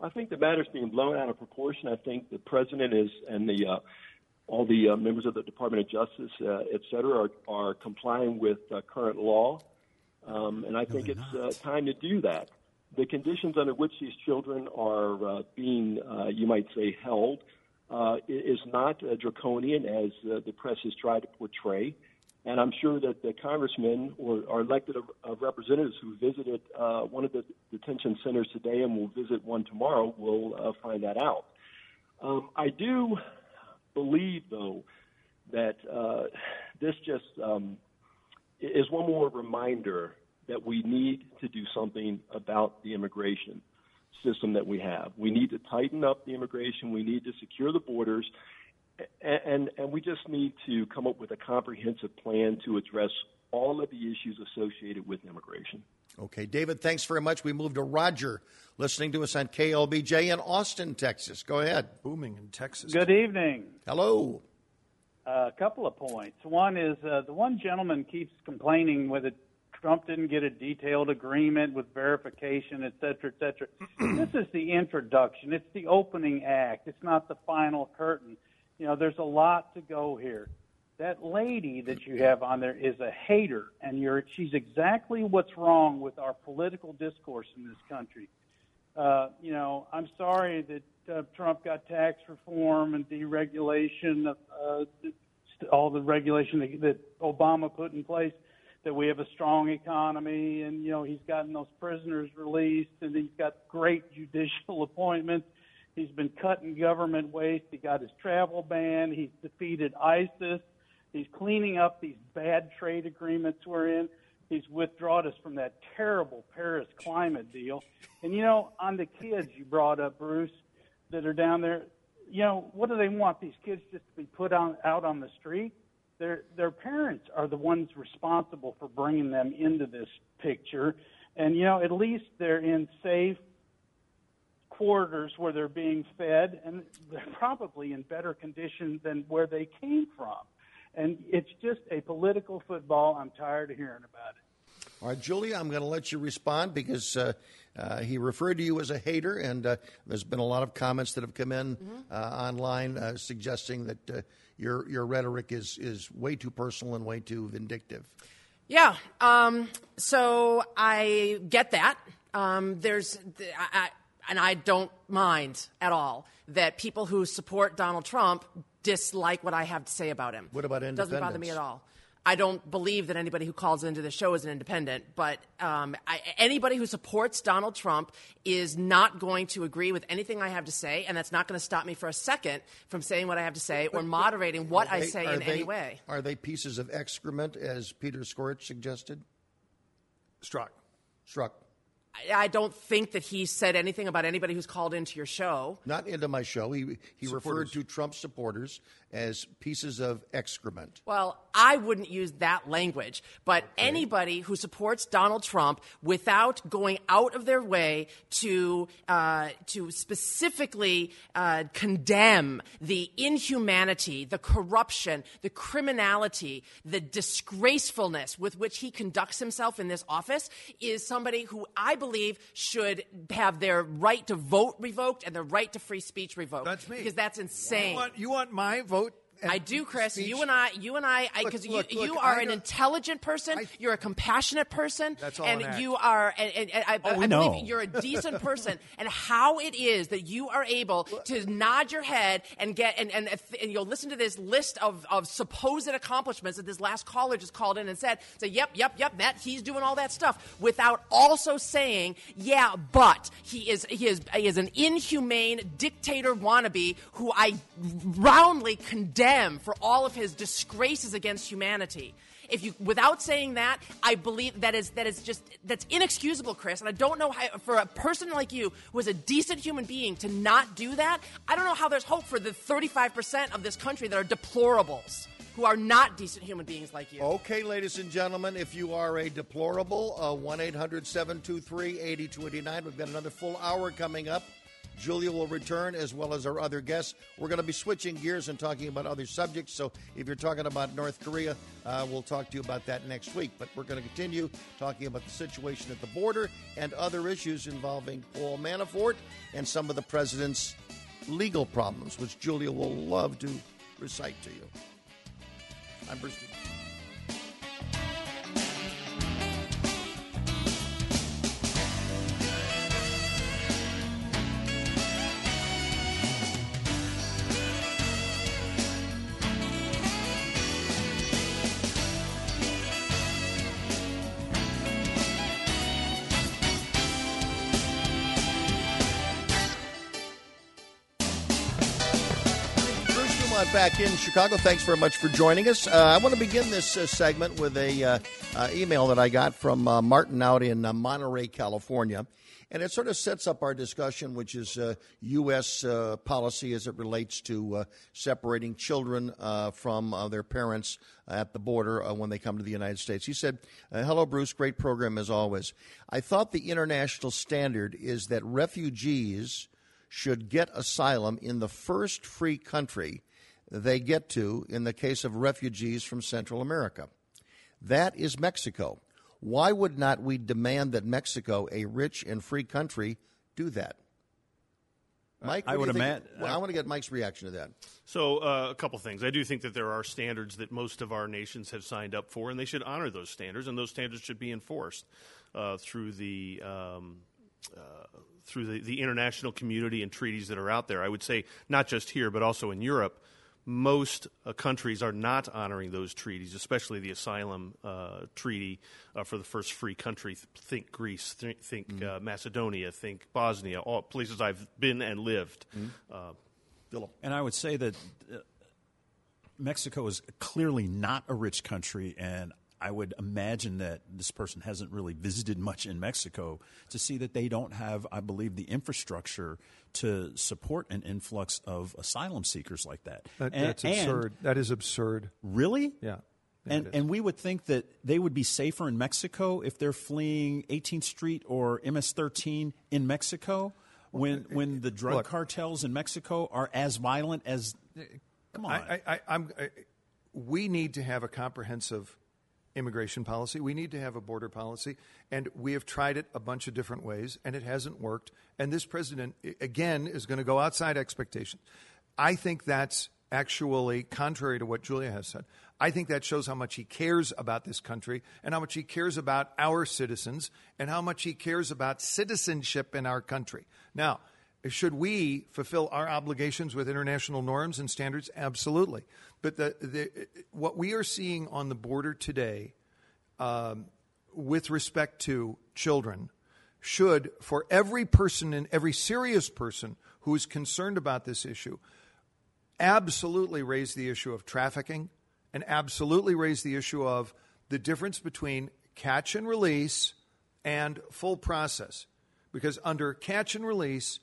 I think the matter's being blown out of proportion. I think the president is and the all the members of the Department of Justice, et cetera, are complying with current law, and I think it's time to do that. The conditions under which these children are being, you might say, held is not draconian as the press has tried to portray. And I'm sure that the congressmen or elected representatives who visited one of the detention centers today and will visit one tomorrow will find that out. I do believe, though, that this just is one more reminder that we need to do something about the immigration system that we have. We need to tighten up the immigration. We need to secure the borders. And we just need to come up with a comprehensive plan to address all of the issues associated with immigration. Okay, David, thanks very much. We move to Roger, listening to us on KLBJ in Austin, Texas. Go ahead. Booming in Texas. Good evening. Hello. A couple of points. One is the one gentleman keeps complaining whether Trump didn't get a detailed agreement with verification, et cetera, et cetera. This is the introduction. It's the opening act. It's not the final curtain. You know, there's a lot to go here. That lady that you have on there is a hater, and she's exactly what's wrong with our political discourse in this country. You know, I'm sorry that Trump got tax reform and deregulation, all the regulation that Obama put in place, that we have a strong economy, and, you know, he's gotten those prisoners released, and he's got great judicial appointments. He's been cutting government waste. He got his travel ban. He's defeated ISIS. He's cleaning up these bad trade agreements we're in. He's withdrawn us from that terrible Paris climate deal. And, you know, on the kids you brought up, Bruce, that are down there, you know, what do they want? These kids just to be put out on the street? Their parents are the ones responsible for bringing them into this picture. And, you know, at least they're in safe quarters where they're being fed, and they're probably in better condition than where they came from. And it's just a political football. I'm tired of hearing about it. All right, Julia, I'm going to let you respond because he referred to you as a hater, and there's been a lot of comments that have come in online suggesting that your rhetoric is way too personal and way too vindictive. Yeah, so I get that. And I don't mind at all that people who support Donald Trump dislike what I have to say about him. What about independents? Doesn't bother me at all. I don't believe that anybody who calls into the show is an independent, but anybody who supports Donald Trump is not going to agree with anything I have to say, and that's not going to stop me for a second from saying what I have to say or moderating what I say in any way. Are they pieces of excrement, as Peter Strzok suggested? Strzok. I don't think that he said anything about anybody who's called into your show. Not into my show. He referred to Trump supporters as pieces of excrement. Well, I wouldn't use that language. But anybody who supports Donald Trump without going out of their way to specifically condemn the inhumanity, the corruption, the criminality, the disgracefulness with which he conducts himself in this office is somebody who I believe should have their right to vote revoked and their right to free speech revoked. That's me. Because that's insane. You want my vote I do, Chris. Speech. You and I, because you are an intelligent person. You're a compassionate person. That's all. And you are, and I believe you're a decent person. And how it is that you are able to nod your head and get and you'll listen to this list of supposed accomplishments that this last caller just called in and said, "So yep, that he's doing all that stuff," without also saying, "Yeah, but he is an inhumane dictator wannabe who I roundly condemn for all of his disgraces against humanity." If you, without saying that, I believe that's inexcusable, Chris. And I don't know how, for a person like you who is a decent human being, to not do that. I don't know how there's hope for the 35% of this country that are deplorables, who are not decent human beings like you. Okay, ladies and gentlemen, if you are a deplorable, 1-800-723-8029. We've got another full hour coming up. Julia will return, as well as our other guests. We're going to be switching gears and talking about other subjects. So if you're talking about North Korea, we'll talk to you about that next week. But we're going to continue talking about the situation at the border and other issues involving Paul Manafort and some of the president's legal problems, which Julia will love to recite to you. I'm Bruce Dumont. Back in Chicago. Thanks very much for joining us. I want to begin this segment with a email that I got from Martin out in Monterey, California, and it sort of sets up our discussion, which is U.S. Policy as it relates to separating children from their parents at the border when they come to the United States. He said, "Hello, Bruce. Great program as always. I thought the international standard is that refugees should get asylum in the first free country they get to, in the case of refugees from Central America. That is Mexico. Why would not we demand that Mexico, a rich and free country, do that?" Mike, I would imagine. Well, I want to get Mike's reaction to that. So a couple things. I do think that there are standards that most of our nations have signed up for, and they should honor those standards, and those standards should be enforced through the international community and treaties that are out there. I would say not just here, but also in Europe. Most countries are not honoring those treaties, especially the asylum treaty for the first free country. Think Greece, think Macedonia, think Bosnia, all places I've been and lived. And I would say that Mexico is clearly not a rich country, and I would imagine that this person hasn't really visited much in Mexico to see that they don't have, I believe, the infrastructure to support an influx of asylum seekers like that. That's absurd. That is absurd. Really? Yeah. And we would think that they would be safer in Mexico if they're fleeing 18th Street or MS-13 in Mexico when the drug cartels in Mexico are as violent as – come on. We need to have a comprehensive – immigration policy. We need to have a border policy, and we have tried it a bunch of different ways, and it hasn't worked. And this president, again, is going to go outside expectations. I think that's actually contrary to what Julia has said. I think that shows how much he cares about this country and how much he cares about our citizens and how much he cares about citizenship in our country. Now, should we fulfill our obligations with international norms and standards? Absolutely. But what we are seeing on the border today with respect to children should, for every person and every serious person who is concerned about this issue, absolutely raise the issue of trafficking and absolutely raise the issue of the difference between catch and release and full process. Because under catch and release,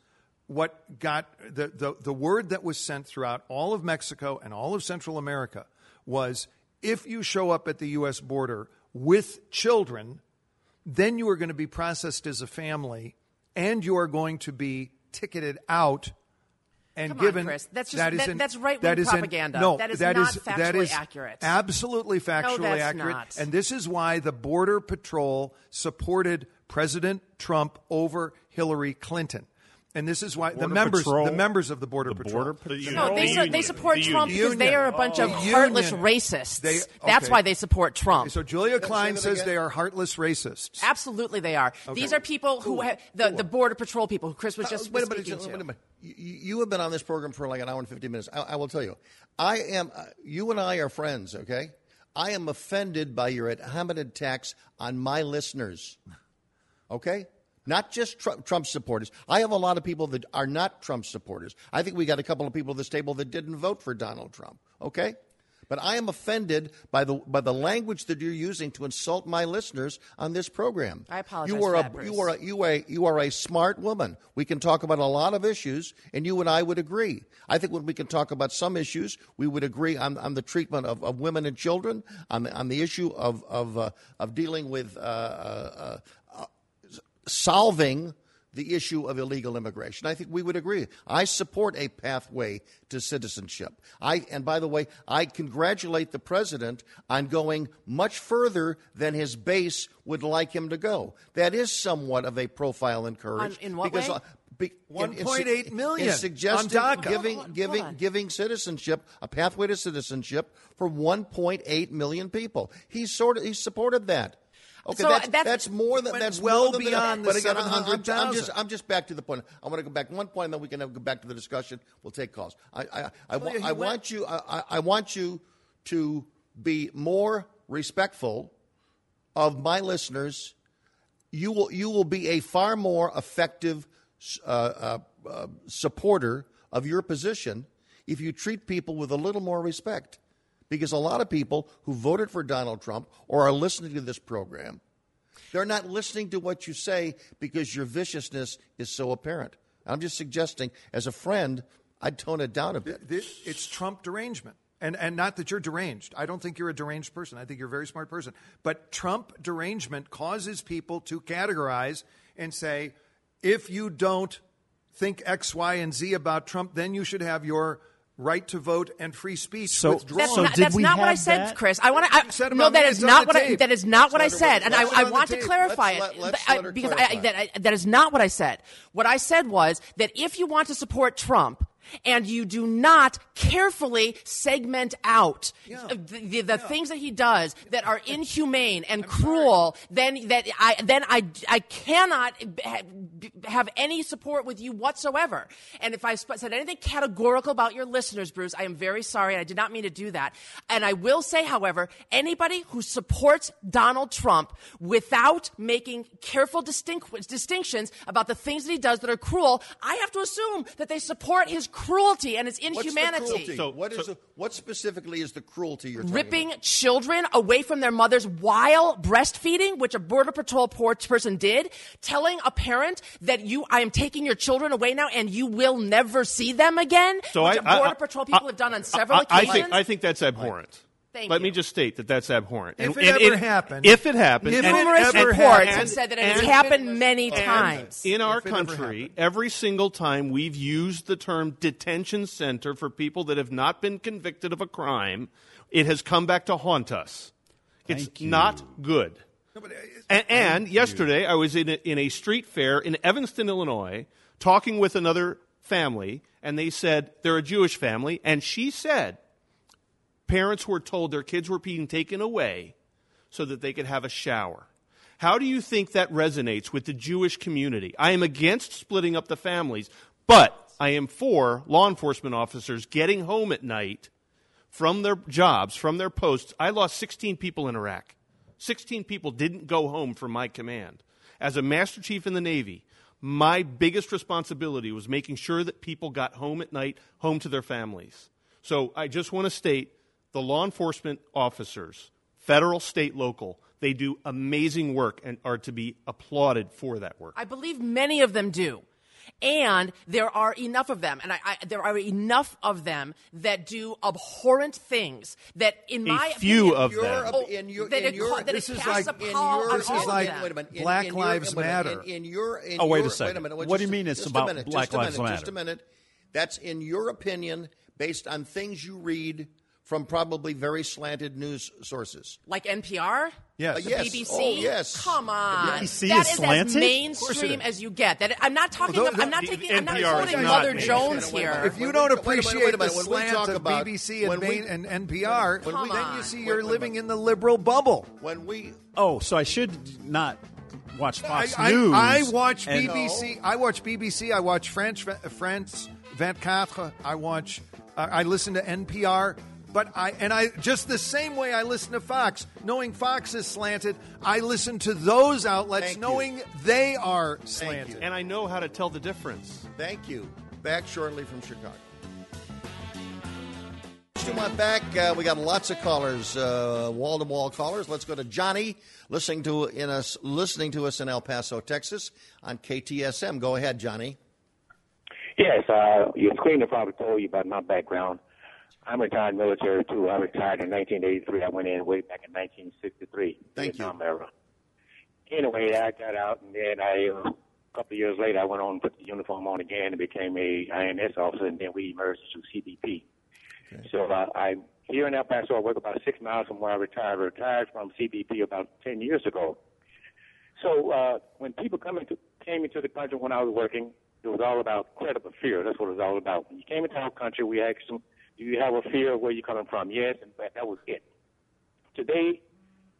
what got the word that was sent throughout all of Mexico and all of Central America was, if you show up at the U.S. border with children, then you are going to be processed as a family and you are going to be ticketed out and given. Chris, that's right-wing propaganda. No, that is not accurate. Absolutely factually accurate. Not. And this is why the Border Patrol supported President Trump over Hillary Clinton. And this is why the members of the Border Patrol. They support Trump because they are a bunch of heartless racists. That's why they support Trump. Okay, so Julia Klein says they are heartless racists. Absolutely they are. Okay. These are people who have the Border Patrol people who Chris was just speaking to. You have been on this program for like an hour and 15 minutes. I will tell you. You and I are friends, okay? I am offended by your ad hominem attacks on my listeners, okay? Not just Trump supporters. I have a lot of people that are not Trump supporters. I think we got a couple of people at this table that didn't vote for Donald Trump, okay? But I am offended by the language that you're using to insult my listeners on this program. I apologize for that, Bruce. You are a smart woman. We can talk about a lot of issues, and you and I would agree. I think when we can talk about some issues, we would agree on the treatment of women and children, on the issue of dealing with solving the issue of illegal immigration. I think we would agree. I support a pathway to citizenship. And by the way, I congratulate the president on going much further than his base would like him to go. That is somewhat of a profile in courage. In what way? 1.8 million suggesting giving citizenship, a pathway to citizenship for 1.8 million people. He supported that. Okay, so that's more than that's well more beyond than the 700,000. I'm just back to the point. I want to go back to one point, and then we can go back to the discussion. We'll take calls. I want you to be more respectful of my listeners. You will be a far more effective supporter of your position if you treat people with a little more respect. Because a lot of people who voted for Donald Trump or are listening to this program, they're not listening to what you say because your viciousness is so apparent. I'm just suggesting, as a friend, I'd tone it down a bit. It's Trump derangement. And not that you're deranged. I don't think you're a deranged person. I think you're a very smart person. But Trump derangement causes people to categorize and say, if you don't think X, Y, and Z about Trump, then you should have your right to vote and free speech. That's not what I said, Chris. That is not what I said, and I want to clarify it because that is not what I said. What I said was that if you want to support Trump and you do not carefully segment out the things that he does that are inhumane and cruel, then I cannot have any support with you whatsoever. And if I said anything categorical about your listeners, Bruce, I am very sorry. I did not mean to do that. And I will say, however, anybody who supports Donald Trump without making careful distinctions about the things that he does that are cruel, I have to assume that they support his cruelty and its inhumanity. What specifically is the cruelty you're talking about? Ripping children away from their mothers while breastfeeding, which a Border Patrol person did, telling a parent that I am taking your children away now and you will never see them again, which Border Patrol people have done on several occasions. I think that's abhorrent. Let me just state that that's abhorrent. If it happened, numerous reports have said that it has happened many times. In our country, every single time we've used the term detention center for people that have not been convicted of a crime, it has come back to haunt us. It's not good. And yesterday I was in a street fair in Evanston, Illinois, talking with another family, and they said they're a Jewish family, and she said, parents were told their kids were being taken away so that they could have a shower. How do you think that resonates with the Jewish community? I am against splitting up the families, but I am for law enforcement officers getting home at night from their jobs, from their posts. I lost 16 people in Iraq. 16 people didn't go home from my command. As a Master Chief in the Navy, my biggest responsibility was making sure that people got home at night, home to their families. So I just want to state, the law enforcement officers, federal, state, local, they do amazing work and are to be applauded for that work. I believe many of them do. And there are enough of them, that do abhorrent things that, in my opinion, this is like Black Lives Matter. Oh, wait a second. What do you mean it's about Black Lives Matter? Just a minute. That's in your opinion, based on things you read from probably very slanted news sources. Like NPR? Yes. Yes. BBC? Oh, yes. Come on. The BBC that is slanted? As mainstream as you get. That I'm not talking about, I'm not taking, I'm not quoting Mother Jones here. If you don't appreciate the slant of BBC and NPR, then you see you're living in the liberal bubble. When we... Oh, so I should not... watch Fox News. I watch BBC. No. I watch BBC. I watch France 24. I watch. I listen to NPR. But I just the same way I listen to Fox, knowing Fox is slanted. I listen to those outlets, knowing they are slanted, and I know how to tell the difference. Thank you. Back shortly from Chicago. Dumont back. We got lots of callers, wall-to-wall callers. Let's go to Johnny, listening to us in El Paso, Texas, on KTSM. Go ahead, Johnny. Yes, your screener probably told you about my background. I'm retired military, too. I retired in 1983. I went in way back in 1963. Vietnam era. Anyway, I got out, and then a couple of years later, I went on and put the uniform on again and became a INS officer, and then we emerged to CBP. Okay. So I'm here in El Paso. I work about 6 miles from where I retired. I retired from CBP about 10 years ago. So when people came into the country when I was working, it was all about credible fear. That's what it was all about. When you came into our country, we asked them, do you have a fear of where you're coming from? Yes, and that was it. Today,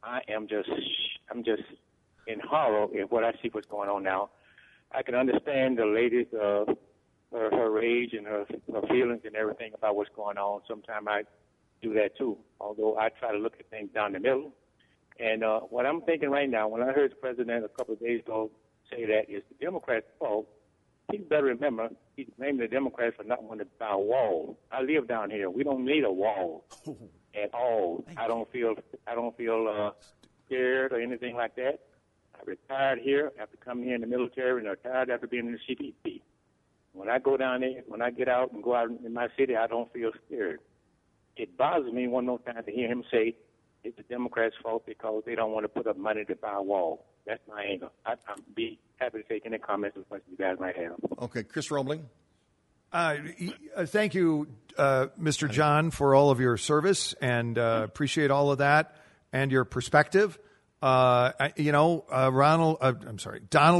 I'm just in horror at what I see what's going on now. I can understand the lady's... her rage and her feelings and everything about what's going on. Sometimes I do that, too, although I try to look at things down the middle. And what I'm thinking right now, when I heard the president a couple of days ago say that it's the Democrats' fault, he better remember he's blaming the Democrats for not wanting to buy a wall. I live down here. We don't need a wall at all. I don't feel scared or anything like that. I retired here after coming here in the military, and I retired after being in the CBP. When I go down there, when I get out and go out in my city, I don't feel scared. It bothers me one more time to hear him say it's the Democrats' fault because they don't want to put up money to buy a wall. That's my angle. I'd be happy to take any comments as much as you guys might have. Okay, Chris Roebling. Thank you, Mr. John, for all of your service, and appreciate all of that and your perspective. Donald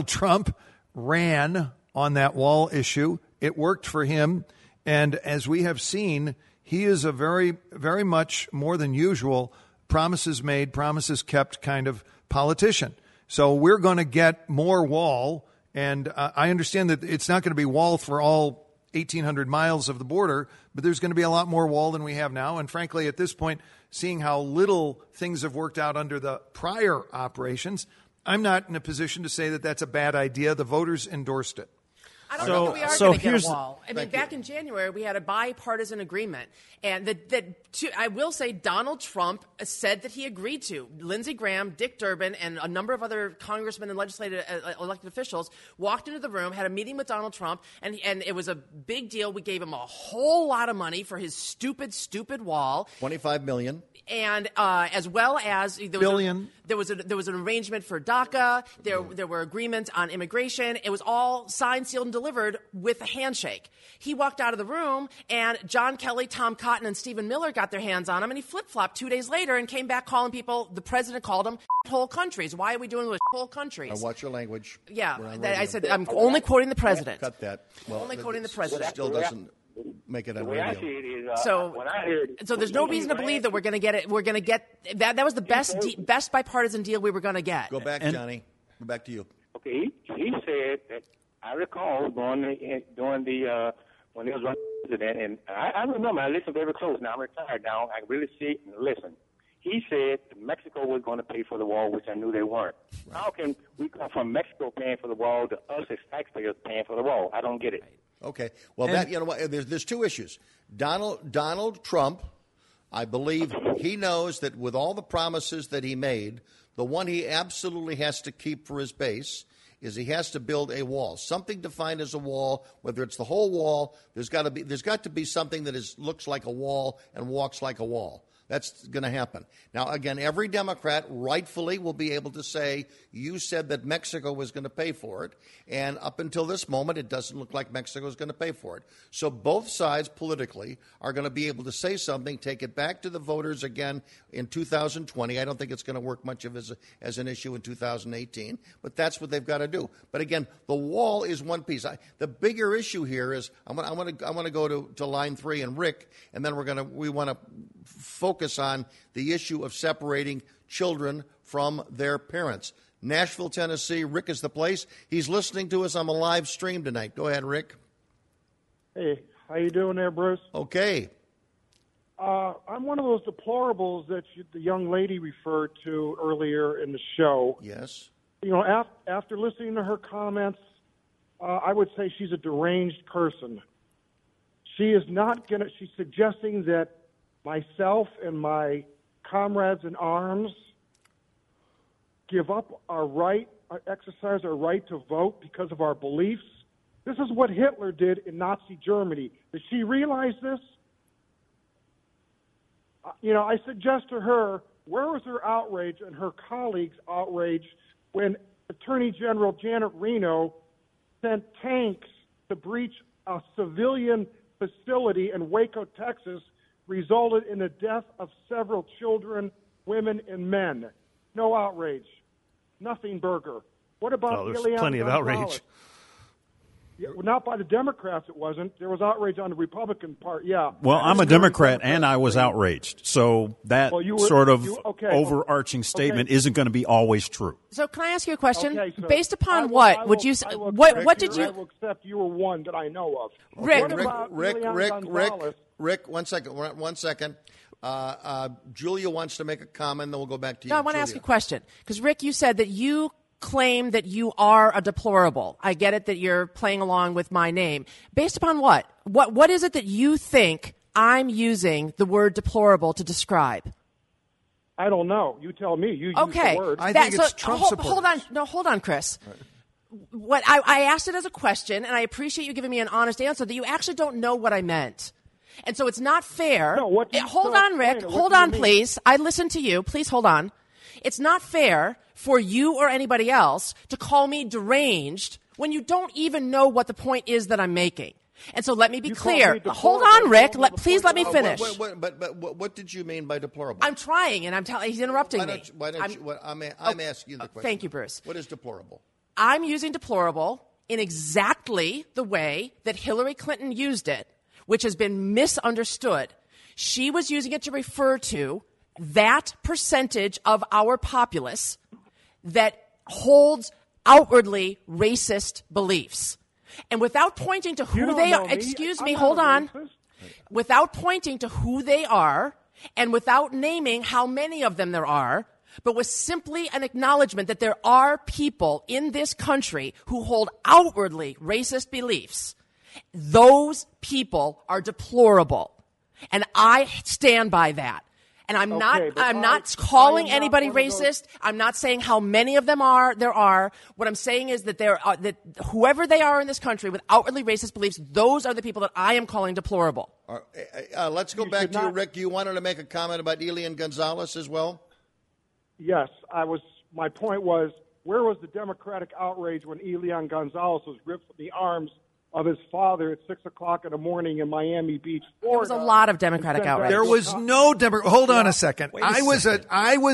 Trump ran on that wall issue. It worked for him. And as we have seen, he is a very, very much more than usual promises made, promises kept kind of politician. So we're going to get more wall. And I understand that it's not going to be wall for all 1,800 miles of the border, but there's going to be a lot more wall than we have now. And frankly, at this point, seeing how little things have worked out under the prior operations, I'm not in a position to say that that's a bad idea. The voters endorsed it. I don't know that we are going to get a wall. I mean, back in January, we had a bipartisan agreement. And I will say Donald Trump said that he agreed to. Lindsey Graham, Dick Durbin, and a number of other congressmen and legislative elected officials walked into the room, had a meeting with Donald Trump, and it was a big deal. We gave him a whole lot of money for his stupid, stupid wall. $25 million. And as well as there was an arrangement for DACA. There were agreements on immigration. It was all signed, sealed, and delivered with a handshake. He walked out of the room, and John Kelly, Tom Cotton, and Stephen Miller got their hands on him, and he flip-flopped 2 days later and came back calling people. The president called them whole countries. Why are we doing with whole countries? Watch your language. Yeah, I said I'm only quoting the president. Cut that. Well, only quoting the president. Still doesn't make it unreal. So there's no reason to believe that we're going to get it. We're going to get that. That was the best bipartisan deal we were going to get. Go back, Johnny. Go back to you. Okay, he said that. I recall during the when he was running for president, and I remember I listened very close. Now I'm retired. Now I really see and listen. He said Mexico was going to pay for the wall, which I knew they weren't. Right. How can we go from Mexico paying for the wall to us as taxpayers paying for the wall? I don't get it. Okay. Well, there's two issues. Donald Trump, I believe he knows that with all the promises that he made, the one he absolutely has to keep for his base is he has to build a wall, something defined as a wall, whether it's the whole wall. There's got to be something that looks like a wall and walks like a wall. That's going to happen. Now, again, every Democrat rightfully will be able to say, you said that Mexico was going to pay for it. And up until this moment, it doesn't look like Mexico is going to pay for it. So both sides politically are going to be able to say something, take it back to the voters again in 2020. I don't think it's going to work much of as an issue in 2018. But that's what they've got to do. But again, the wall is one piece. The bigger issue here is I want to go to line three and Rick, and then we want to focus on the issue of separating children from their parents. Nashville, Tennessee. Rick is the place. He's listening to us on the live stream tonight. Go ahead, Rick. Hey, how you doing there, Bruce? Okay. I'm one of those deplorables that the young lady referred to earlier in the show. Yes. You know, after listening to her comments, I would say she's a deranged person. She's suggesting that myself and my comrades in arms give up our right, exercise our right to vote because of our beliefs. This is what Hitler did in Nazi Germany. Did she realize this? You know, I suggest to her, where was her outrage and her colleagues' outrage when Attorney General Janet Reno sent tanks to breach a civilian facility in Waco, Texas, resulted in the death of several children, women, and men. No outrage. Nothing burger. What about Ileana? There's plenty of outrage. Yeah, well, not by the Democrats, it wasn't. There was outrage on the Republican part, yeah. Well, I'm a Democrat, and I was outraged. So that overarching statement isn't going to be always true. So can I ask you a question? Okay, so based upon I will accept you were one that I know of. Okay. Rick, one second. Julia wants to make a comment, then we'll go back to you. No, I want to ask you a question. Because, Rick, you said that you claim that you are a deplorable. I get it that you're playing along with my name. Based upon what? What is it that you think I'm using the word deplorable to describe? I don't know. You tell me. You use the word. I think it's Trump supporters. Hold on, Chris. Right. What I asked it as a question, and I appreciate you giving me an honest answer, that you actually don't know what I meant. And so it's not fair. No, hold on, Rick. Hold on, please. I listened to you. Please hold on. It's not fair for you or anybody else to call me deranged when you don't even know what the point is that I'm making. And so let me be clear. Hold on, Rick. Please let me finish. But what did you mean by deplorable? I'm trying, and he's interrupting me. I'm asking you the question. Thank you, Bruce. What is deplorable? I'm using deplorable in exactly the way that Hillary Clinton used it, which has been misunderstood. She was using it to refer to that percentage of our populace that holds outwardly racist beliefs. And without pointing to who they are, without pointing to who they are and without naming how many of them there are, but with simply an acknowledgement that there are people in this country who hold outwardly racist beliefs, those people are deplorable. And I stand by that. And I'm not calling anybody racist. I'm not saying how many of them there are. What I'm saying is that that whoever they are in this country with outwardly racist beliefs, those are the people that I am calling deplorable. Let's go back to you, Rick. You wanted to make a comment about Elian Gonzalez as well? Yes, I was. My point was, where was the Democratic outrage when Elian Gonzalez was ripped from the arms of his father at 6 o'clock in the morning in Miami Beach, Florida? There was a lot of Democratic outrage. There was no Democrat. Hold on a second. I was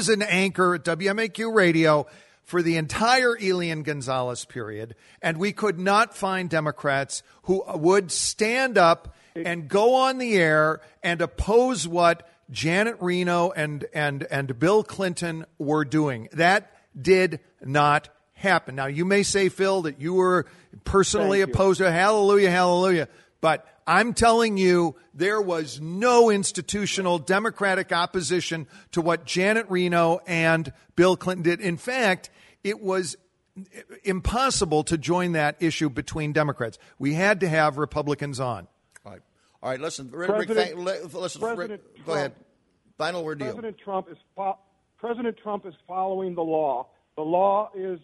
an anchor at WMAQ Radio for the entire Elian Gonzalez period, and we could not find Democrats who would stand up and go on the air and oppose what Janet Reno and Bill Clinton were doing. That did not happen. Now, you may say, Phil, that you were personally opposed to hallelujah, but I'm telling you there was no institutional Democratic opposition to what Janet Reno and Bill Clinton did. In fact, it was impossible to join that issue between Democrats. We had to have Republicans on. All right, listen, Rick, go ahead. Final word to you. President Trump is following the law. The law is,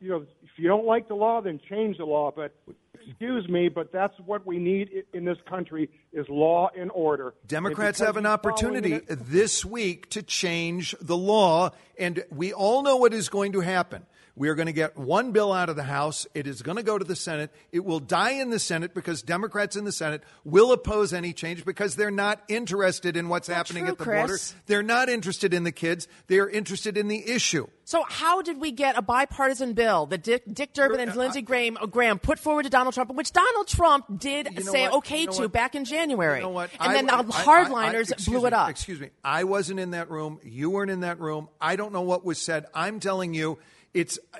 you know, if you don't like the law, then change the law. But if excuse me, but that's what we need in this country is law and order. Democrats have an opportunity this week to change the law, and we all know what is going to happen. We are going to get one bill out of the House. It is going to go to the Senate. It will die in the Senate because Democrats in the Senate will oppose any change because they're not interested in what's happening at the border. They're not interested in the kids. They are interested in the issue. So how did we get a bipartisan bill that Dick Durbin and Lindsey Graham put forward to Donald Trump, which Donald Trump did say okay to back in January? You know what? And then the hardliners blew it up. Excuse me. I wasn't in that room. You weren't in that room. I don't know what was said. I'm telling you.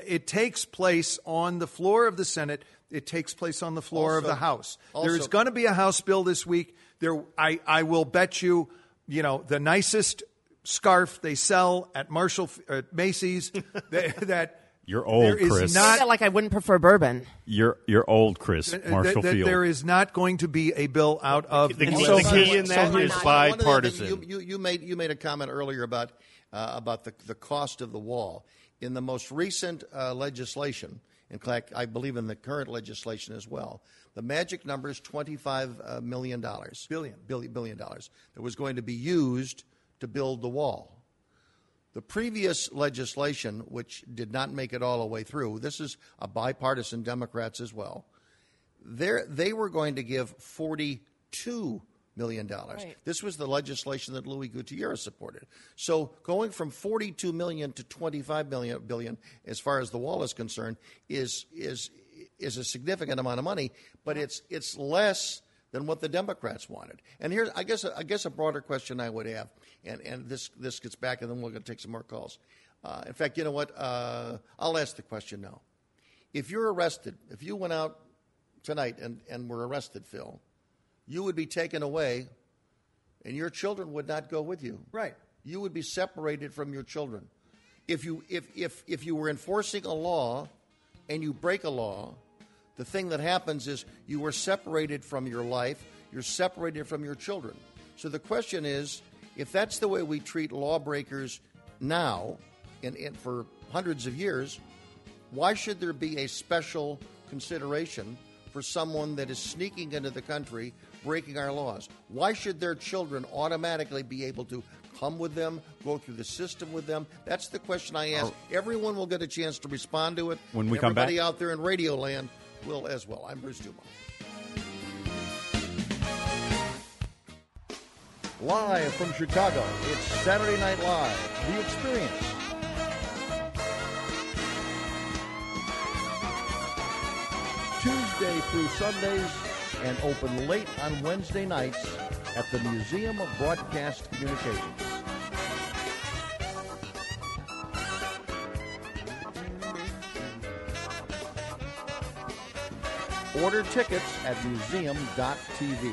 It takes place on the floor of the Senate. It takes place on the floor of the House. There is going to be a House bill this week. I will bet you, you know, the nicest scarf they sell at Marshall, Macy's, that you're old, there is Chris. Not, I feel like I wouldn't prefer bourbon. You're old, Chris. Marshall Field. There is not going to be a bill out of the House. The key in that is bipartisan. You made a comment earlier about the cost of the wall. In the most recent legislation, in fact, I believe in the current legislation as well, the magic number is $25 million. Billion dollars that was going to be used to build the wall. The previous legislation, which did not make it all the way through, this is a bipartisan Democrats as well, they were going to give $42 million. Right. This was the legislation that Louis Gutierrez supported. So going from 42 million to 25 billion as far as the wall is concerned is a significant amount of money, but it's less than what the Democrats wanted. And here's I guess a broader question I would have, and this gets back, and then we're going to take some more calls. In fact, you know what? I'll ask the question now. If you're arrested, if you went out tonight and were arrested, Phil, you would be taken away, and your children would not go with you. Right. You would be separated from your children. If you were enforcing a law and you break a law, the thing that happens is you were separated from your life, you're separated from your children. So the question is, if that's the way we treat lawbreakers now and for hundreds of years, why should there be a special consideration for someone that is sneaking into the country, breaking our laws? Why should their children automatically be able to come with them, go through the system with them? That's the question I ask. Everyone will get a chance to respond to it. When we come back. Everybody out there in Radio Land will as well. I'm Bruce Dumont. Live from Chicago, it's Saturday Night Live, The Experience. Tuesday through Sundays, and open late on Wednesday nights at the Museum of Broadcast Communications. Order tickets at museum.tv.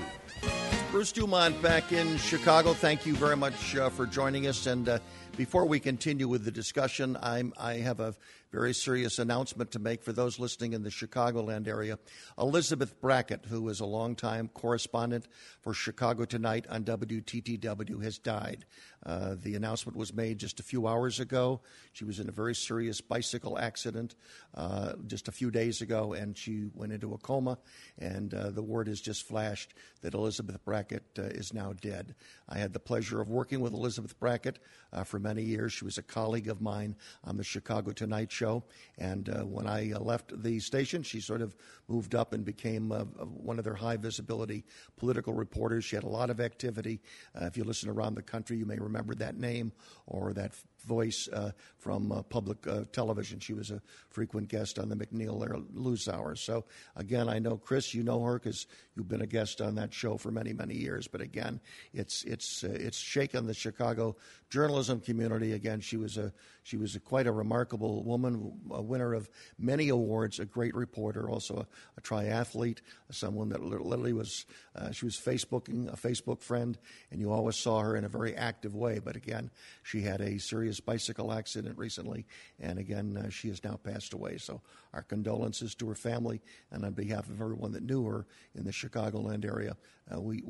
Bruce Dumont back in Chicago. Thank you very much for joining us. And before we continue with the discussion, I have a very serious announcement to make for those listening in the Chicagoland area. Elizabeth Brackett, who is a longtime correspondent for Chicago Tonight on WTTW, has died. The announcement was made just a few hours ago. She was in a very serious bicycle accident just a few days ago, and she went into a coma. And the word has just flashed that Elizabeth Brackett is now dead. I had the pleasure of working with Elizabeth Brackett for many years. She was a colleague of mine on the Chicago Tonight show, and when I left the station, she sort of moved up and became one of their high-visibility political reporters. She had a lot of activity. If you listen around the country, you may remember that name or that voice from public television. She was a frequent guest on the McNeil Loose Hour. So, again, I know, Chris, you know her because you've been a guest on that show for many, many years. But, again, it's shaken the Chicago journalism community. Again, she was quite a remarkable woman. A winner of many awards, a great reporter, also a triathlete, someone that literally was, she was Facebooking, a Facebook friend, and you always saw her in a very active way. But again, she had a serious bicycle accident recently, and again, she has now passed away. So our condolences to her family, and on behalf of everyone that knew her in the Chicagoland area, we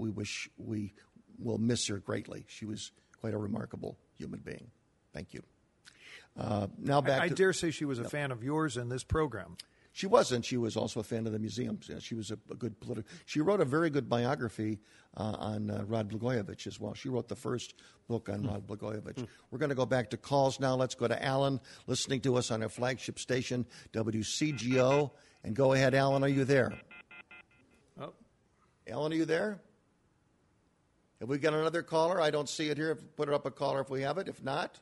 will miss her greatly. She was quite a remarkable human being. Thank you. Now back. I dare say she was a fan of yours and this program. She wasn't. She was also a fan of the museums. She was a good political. She wrote a very good biography on Rod Blagojevich as well. She wrote the first book on Rod Blagojevich. We're going to go back to calls now. Let's go to Alan, listening to us on our flagship station, WCGO. And go ahead, Alan. Are you there? Oh. Alan, are you there? Have we got another caller? I don't see it here. Put it up a caller if we have it. If not,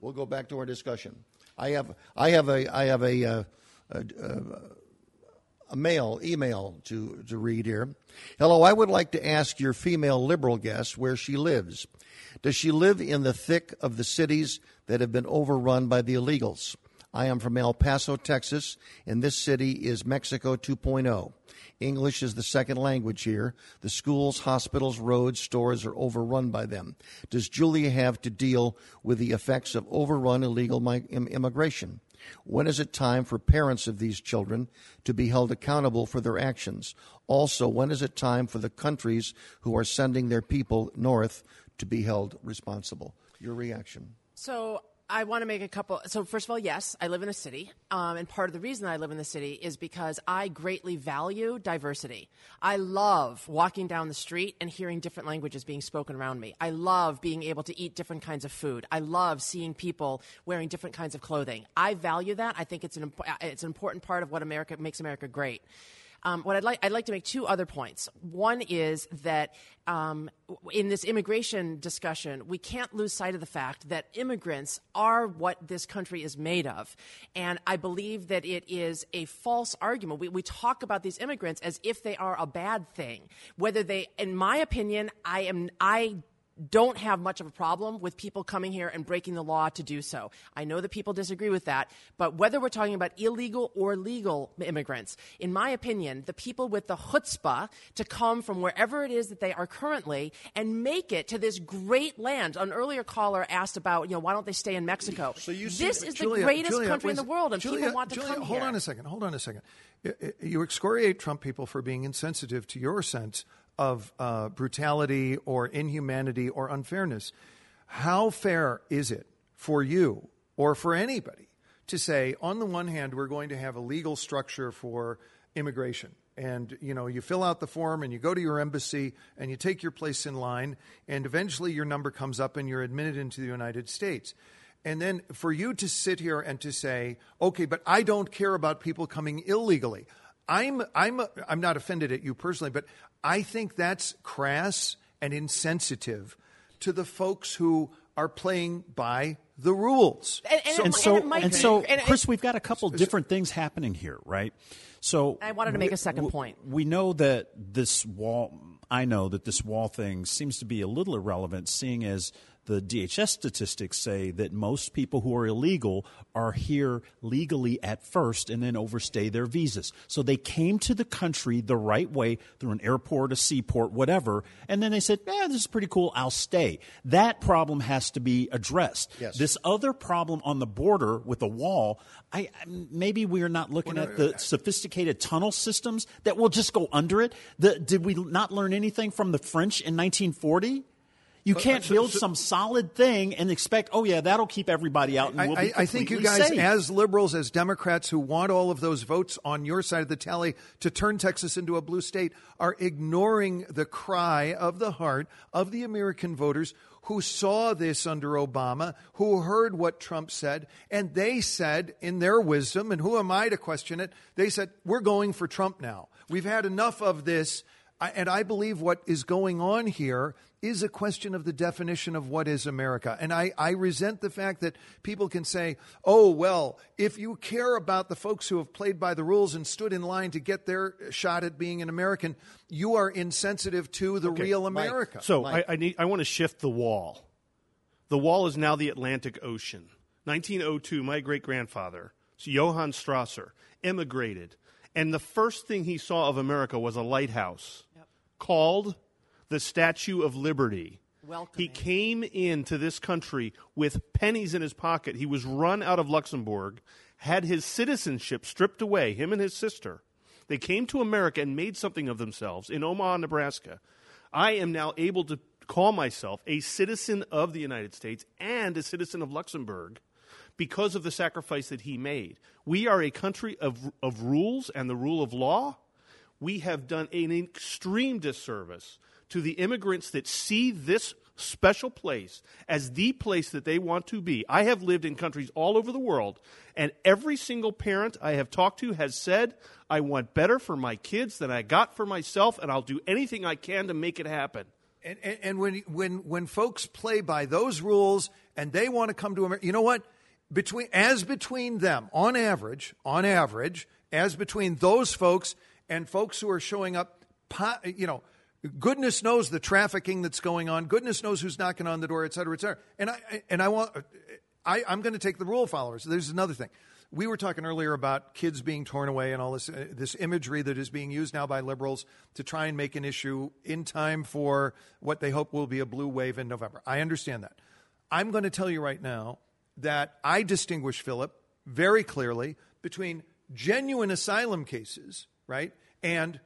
we'll go back to our discussion. I have a email to read here. Hello, I would like to ask your female liberal guest where she lives. Does she live in the thick of the cities that have been overrun by the illegals? I am from El Paso, Texas, and this city is Mexico 2.0. English is the second language here. The schools, hospitals, roads, stores are overrun by them. Does Julia have to deal with the effects of overrun illegal immigration? When is it time for parents of these children to be held accountable for their actions? Also, when is it time for the countries who are sending their people north to be held responsible? Your reaction. So I want to make a couple. So first of all, yes, I live in a city. And part of the reason I live in the city is because I greatly value diversity. I love walking down the street and hearing different languages being spoken around me. I love being able to eat different kinds of food. I love seeing people wearing different kinds of clothing. I value that. I think it's an important part of what America makes America great. What I'd like to make two other points. One is that in this immigration discussion, we can't lose sight of the fact that immigrants are what this country is made of. And I believe that it is a false argument. We talk about these immigrants as if they are a bad thing. Whether they, in my opinion, I don't have much of a problem with people coming here and breaking the law to do so. I know that people disagree with that, but whether we're talking about illegal or legal immigrants, in my opinion, the people with the chutzpah to come from wherever it is that they are currently and make it to this great land. An earlier caller asked about, why don't they stay in Mexico? So you see, this is Julia, the greatest country in the world, and people want to come here. Hold on a second. You excoriate Trump people for being insensitive to your sense of brutality or inhumanity or unfairness. How fair is it for you or for anybody to say, on the one hand, we're going to have a legal structure for immigration, and you fill out the form and you go to your embassy and you take your place in line, and eventually your number comes up and you're admitted into the United States. And then for you to sit here and to say, okay, but I don't care about people coming illegally. I'm not offended at you personally, but I think that's crass and insensitive to the folks who are playing by the rules. And so, Chris, we've got a couple different things happening here, right? So I wanted to make a second point. We know that this wall thing seems to be a little irrelevant, seeing as the DHS statistics say that most people who are illegal are here legally at first and then overstay their visas. So they came to the country the right way through an airport, a seaport, whatever, and then they said, this is pretty cool, I'll stay. That problem has to be addressed. Yes. This other problem on the border with the wall, maybe we are not looking at the sophisticated tunnel systems that will just go under it. Did we not learn anything from the French in 1940? You can't build some solid thing and expect, that'll keep everybody out. And we'll be completely I think you guys, safe. As liberals, as Democrats who want all of those votes on your side of the tally to turn Texas into a blue state, are ignoring the cry of the heart of the American voters who saw this under Obama, who heard what Trump said, and they said, in their wisdom, and who am I to question it, they said, we're going for Trump now. We've had enough of this. And I believe what is going on here is a question of the definition of what is America. And I resent the fact that people can say, if you care about the folks who have played by the rules and stood in line to get their shot at being an American, you are insensitive to the real America. Mike. So Mike. I want to shift the wall. The wall is now the Atlantic Ocean. 1902, my great-grandfather, Johann Strasser, emigrated. And the first thing he saw of America was a lighthouse called the Statue of Liberty. Welcoming. He came into this country with pennies in his pocket. He was run out of Luxembourg, had his citizenship stripped away, him and his sister. They came to America and made something of themselves in Omaha, Nebraska. I am now able to call myself a citizen of the United States and a citizen of Luxembourg because of the sacrifice that he made. We are a country of rules and the rule of law. We have done an extreme disservice to the immigrants that see this special place as the place that they want to be. I have lived in countries all over the world, and every single parent I have talked to has said, I want better for my kids than I got for myself, and I'll do anything I can to make it happen. And when folks play by those rules and they want to come to America, you know what? Between them, on average, as between those folks and folks who are showing up, you know, goodness knows the trafficking that's going on. Goodness knows who's knocking on the door, et cetera, et cetera. I'm going to take the rule followers. There's another thing. We were talking earlier about kids being torn away and all this this imagery that is being used now by liberals to try and make an issue in time for what they hope will be a blue wave in November. I understand that. I'm going to tell you right now that I distinguish, Philip, very clearly between genuine asylum cases, right, and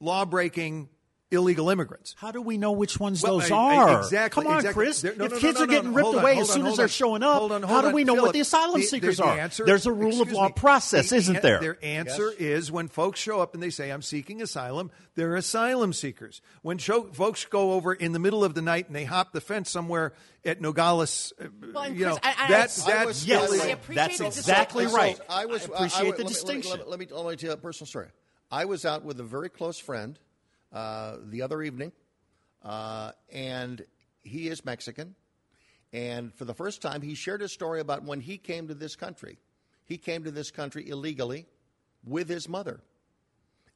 law-breaking illegal immigrants. How do we know which ones those are? Exactly. Come on, exactly. Chris. If kids are getting ripped away as soon as they're showing up, how do we know Philip, what the asylum seekers are? There's a rule of law process, isn't there? Their answer is when folks show up and they say, I'm seeking asylum, they're asylum seekers. When folks go over in the middle of the night and they hop the fence somewhere at Nogales, that's exactly right. I appreciate the distinction. Let me tell you a personal story. I was out with a very close friend the other evening, and he is Mexican. And for the first time, he shared his story about when he came to this country. He came to this country illegally with his mother.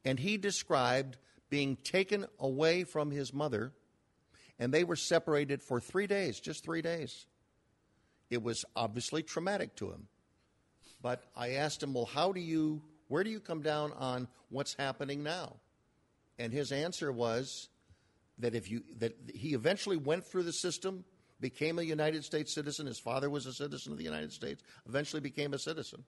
And he described being taken away from his mother, and they were separated for 3 days, just 3 days. It was obviously traumatic to him. But I asked him, well, where do you come down on what's happening now? And his answer was that he eventually went through the system, became a United States citizen. His father was a citizen of the United States, eventually became a citizen.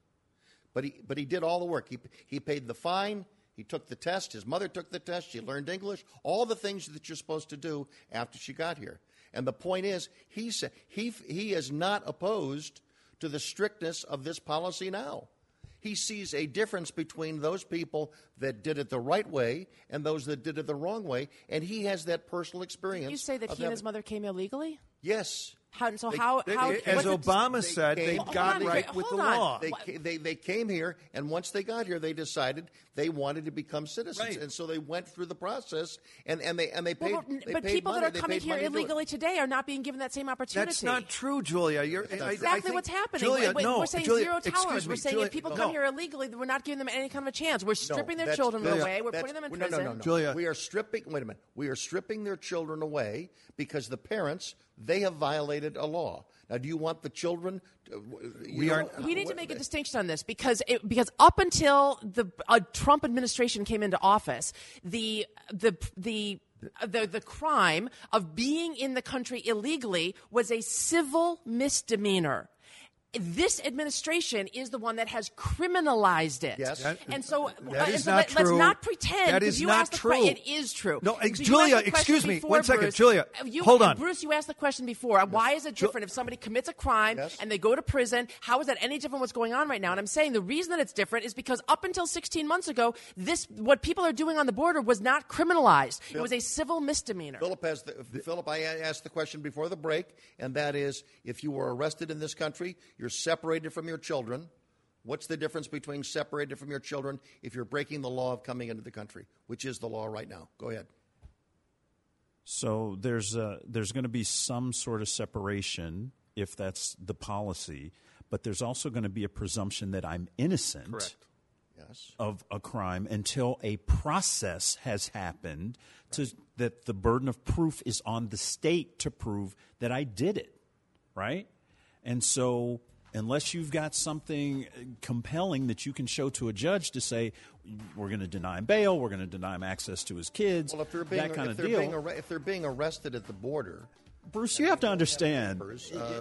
But he did all the work. He paid the fine. He took the test. His mother took the test. She learned English. All the things that you're supposed to do after she got here. And the point is, he is not opposed to the strictness of this policy now. He sees a difference between those people that did it the right way and those that did it the wrong way, and he has that personal experience. Did you say that he and his mother came illegally? Yes. As Obama said, they got right with the law. They came here, and once they got here, they decided they wanted to become citizens, right. And so they went through the process, and they paid money. But people that are coming here illegally today are not being given that same opportunity. That's not true, Julia. That's exactly what's happening. Julia, we're saying zero tolerance. We're saying if people come here illegally, we're not giving them any kind of a chance. We're stripping their children away. We're putting them in prison. No, Julia, we are stripping. Wait a minute. We are stripping their children away because the parents. They have violated a law. Now, do you want the children? We need to make a distinction on this because up until the Trump administration came into office, the crime of being in the country illegally was a civil misdemeanor. This administration is the one that has criminalized it. Yes. Let's not pretend that is you not asked true. It is true. No, Julia, excuse me. One second, Bruce. Julia. Hold on. Bruce, you asked the question before. Yes. Why is it different if somebody commits a crime and they go to prison? How is that any different what's going on right now? And I'm saying the reason that it's different is because up until 16 months ago, what people are doing on the border was not criminalized. It was a civil misdemeanor. Philip, I asked the question before the break, and that is if you were arrested in this country, you're separated from your children. What's the difference between separated from your children if you're breaking the law of coming into the country, which is the law right now? Go ahead. So there's going to be some sort of separation if that's the policy, but there's also going to be a presumption that I'm innocent. Correct. Yes. Of a crime until a process has happened that the burden of proof is on the state to prove that I did it, right? And so unless you've got something compelling that you can show to a judge to say, we're going to deny him bail, we're going to deny him access to his kids, if they're being arrested at the border. Bruce, you have to understand,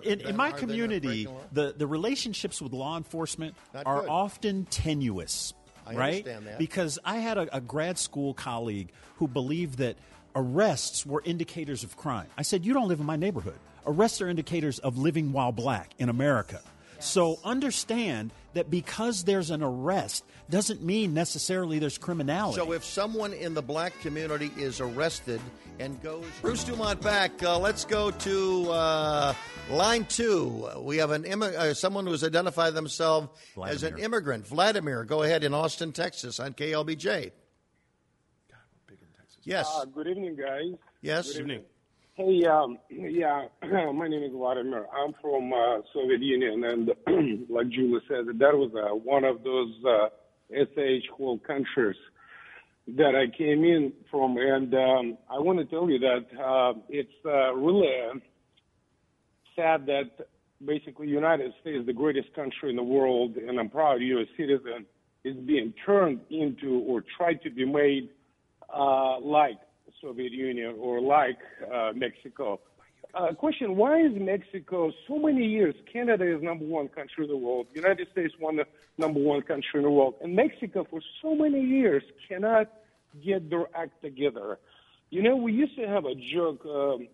in my community, the relationships with law enforcement are often tenuous, right? Because I had a grad school colleague who believed that arrests were indicators of crime. I said, you don't live in my neighborhood. Arrests are indicators of living while black in America. Yes. So understand that because there's an arrest doesn't mean necessarily there's criminality. So if someone in the black community is arrested and goes... Bruce Dumont back. Let's go to line two. We have an someone who's identified themselves as an immigrant. Vladimir, go ahead, in Austin, Texas, on KLBJ. God, we're big in Texas. Yes. Good evening, guys. Yes. Good evening. Hey, my name is Vladimir. I'm from Soviet Union, and like Julia said, that was one of those whole countries that I came in from, and I want to tell you that it's really sad that basically United States, the greatest country in the world, and I'm proud U.S. citizen, is being turned into or tried to be made like Soviet Union or like Mexico. Question, why is Mexico so many years, Canada is number one country in the world, United States number one country in the world, and Mexico for so many years cannot get their act together? You know, we used to have a joke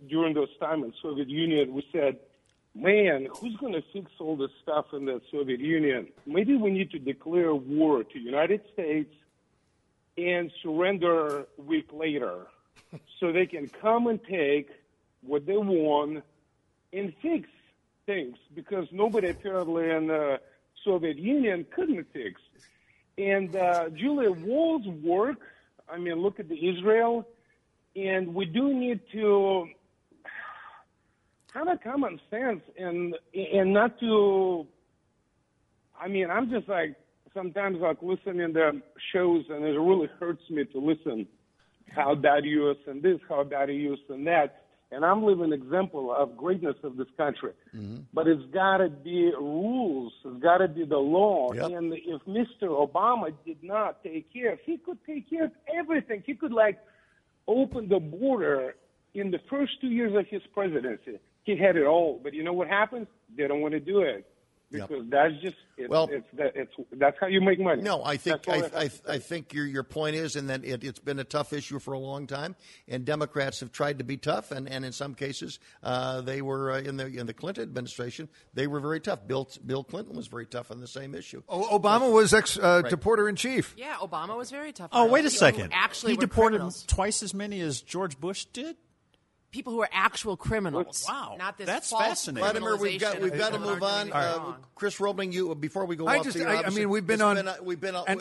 during those times in Soviet Union. We said, man, who's going to fix all this stuff in the Soviet Union? Maybe we need to declare war to United States and surrender a week later. So they can come and take what they want and fix things, because nobody apparently in the Soviet Union couldn't fix. And Julia, wars work. I mean, look at the Israel. And we do need to kind of common sense and not to, I mean, I'm just like sometimes like listening to shows and it really hurts me to listen. How bad U.S. and this, how bad U.S. and that. And I'm living an example of greatness of this country. Mm-hmm. But it's got to be rules. It's got to be the law. Yep. And if Mr. Obama did not take care, he could take care of everything. He could, like, open the border in the first 2 years of his presidency. He had it all. But you know what happens? They don't want to do it. Because that's just that's how you make money. No, I think I think your point is in that it's been a tough issue for a long time, and Democrats have tried to be tough, and in some cases they were in the Clinton administration they were very tough. Bill Clinton was very tough on the same issue. Oh, Obama was deporter in chief. Yeah, Obama was very tough. Oh, wait a second. Actually, he deported twice as many as George Bush did. People who are actual criminals. Wow, not this. That's fascinating. Vladimir, we've got to move on. Chris Roebling, you before we go off to your we've been on an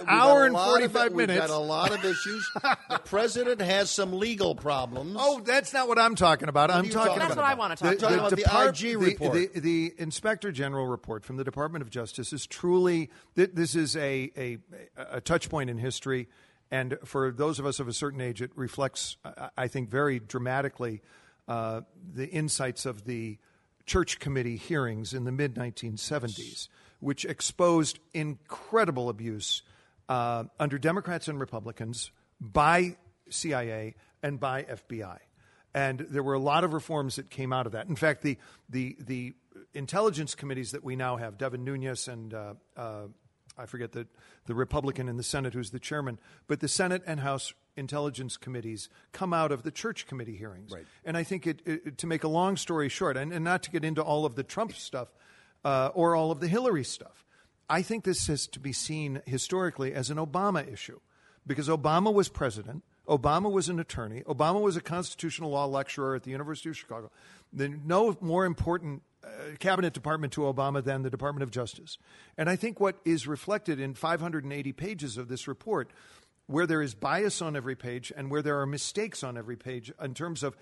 hour and 45 minutes. We've got a lot of issues. The president has some legal problems. Oh, that's not what I'm talking about. I'm talking about the IG report. The Inspector General report from the Department of Justice is truly. This is a touch point in history. And for those of us of a certain age, it reflects, I think, very dramatically the insights of the Church Committee hearings in the mid-1970s, which exposed incredible abuse under Democrats and Republicans by CIA and by FBI. And there were a lot of reforms that came out of that. In fact, the intelligence committees that we now have, Devin Nunes and I forget the Republican in the Senate who's the chairman, but the Senate and House Intelligence Committees come out of the Church Committee hearings. Right. And I think to make a long story short, and not to get into all of the Trump stuff or all of the Hillary stuff, I think this has to be seen historically as an Obama issue because Obama was president. Obama was an attorney. Obama was a constitutional law lecturer at the University of Chicago. There's no more important cabinet department to Obama than the Department of Justice. And I think what is reflected in 580 pages of this report, where there is bias on every page and where there are mistakes on every page in terms of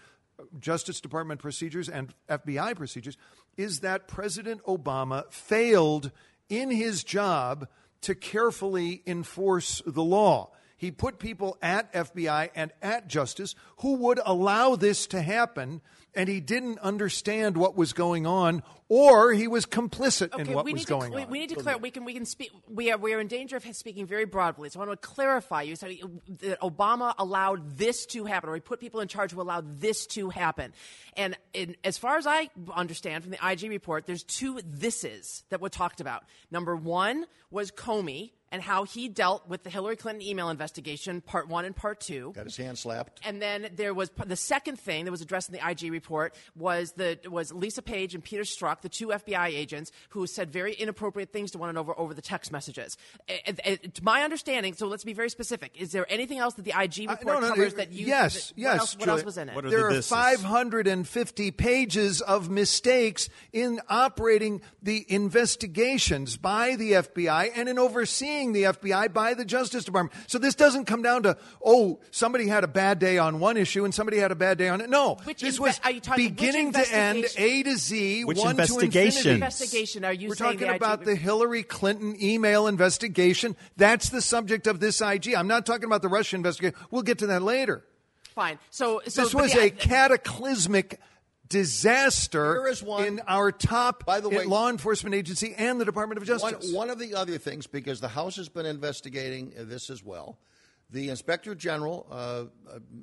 Justice Department procedures and FBI procedures, is that President Obama failed in his job to carefully enforce the law. He put people at FBI and at Justice who would allow this to happen, and he didn't understand what was going on, or he was complicit in what was going on. We need to clarify. We can speak. We are in danger of speaking very broadly, so I want to clarify. You said that Obama allowed this to happen, or he put people in charge who allowed this to happen. And as far as I understand from the IG report, there's two thises that were talked about. Number one was Comey. and how he dealt with the Hillary Clinton email investigation, part one and part two. Got his hand slapped. And then there was the second thing that was addressed in the IG report was Lisa Page and Peter Strzok, the two FBI agents who said very inappropriate things to one another over the text messages. To my understanding, so let's be very specific. Is there anything else that the IG report covers that you? Yes, that, yes. What else was in it? There are 550 pages of mistakes in operating the investigations by the FBI and in overseeing the FBI by the Justice Department. So this doesn't come down to, oh, somebody had a bad day on one issue and somebody had a bad day on it. No, this was beginning to end, A to Z, one to infinity. We're talking about the Hillary Clinton email investigation. That's the subject of this IG. I'm not talking about the Russia investigation. We'll get to that later. Fine. So this was a cataclysmic disaster in our top law enforcement agency and the Department of Justice. One of the other things, because the House has been investigating this as well, the Inspector General,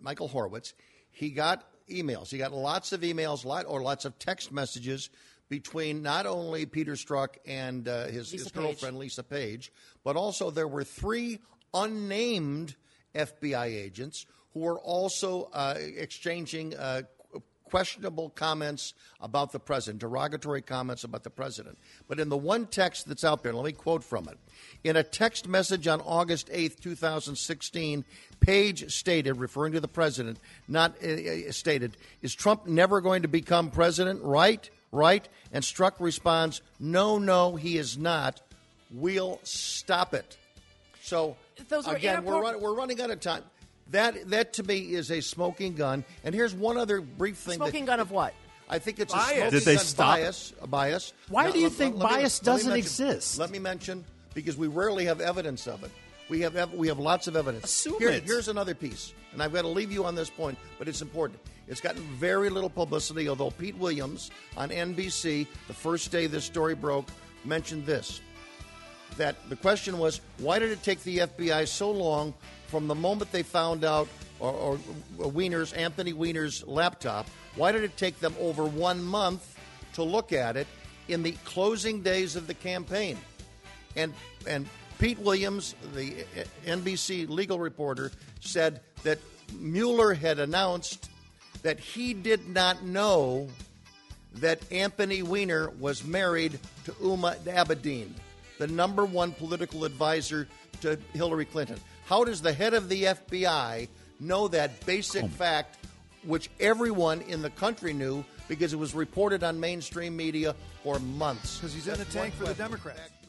Michael Horowitz, he got emails. He got lots of emails lots of text messages between not only Peter Strzok and his girlfriend, Lisa Page, but also there were three unnamed FBI agents who were also exchanging questionable comments about the president, derogatory comments about the president. But in the one text that's out there, let me quote from it. In a text message on August 8th, 2016, Page stated, referring to the president, is Trump never going to become president? Right. And Strzok responds, no, he is not. We'll stop it. So, again, we're running out of time. That to me is a smoking gun. And here's one other brief thing. Smoking gun of what? I think it's bias. Bias. Why do you think bias doesn't exist? Let me mention, because we rarely have evidence of it. We have lots of evidence. Here's another piece, and I've got to leave you on this point, but it's important. It's gotten very little publicity, although Pete Williams on NBC, the first day this story broke, mentioned this. That the question was, why did it take the FBI so long from the moment they found out, or Anthony Weiner's laptop, why did it take them over 1 month to look at it in the closing days of the campaign? And Pete Williams, the NBC legal reporter, said that Mueller had announced that he did not know that Anthony Weiner was married to Uma Abedin, the number one political advisor to Hillary Clinton. How does the head of the FBI know that basic fact, which everyone in the country knew because it was reported on mainstream media for months? Because he's in the tank for the Democrats.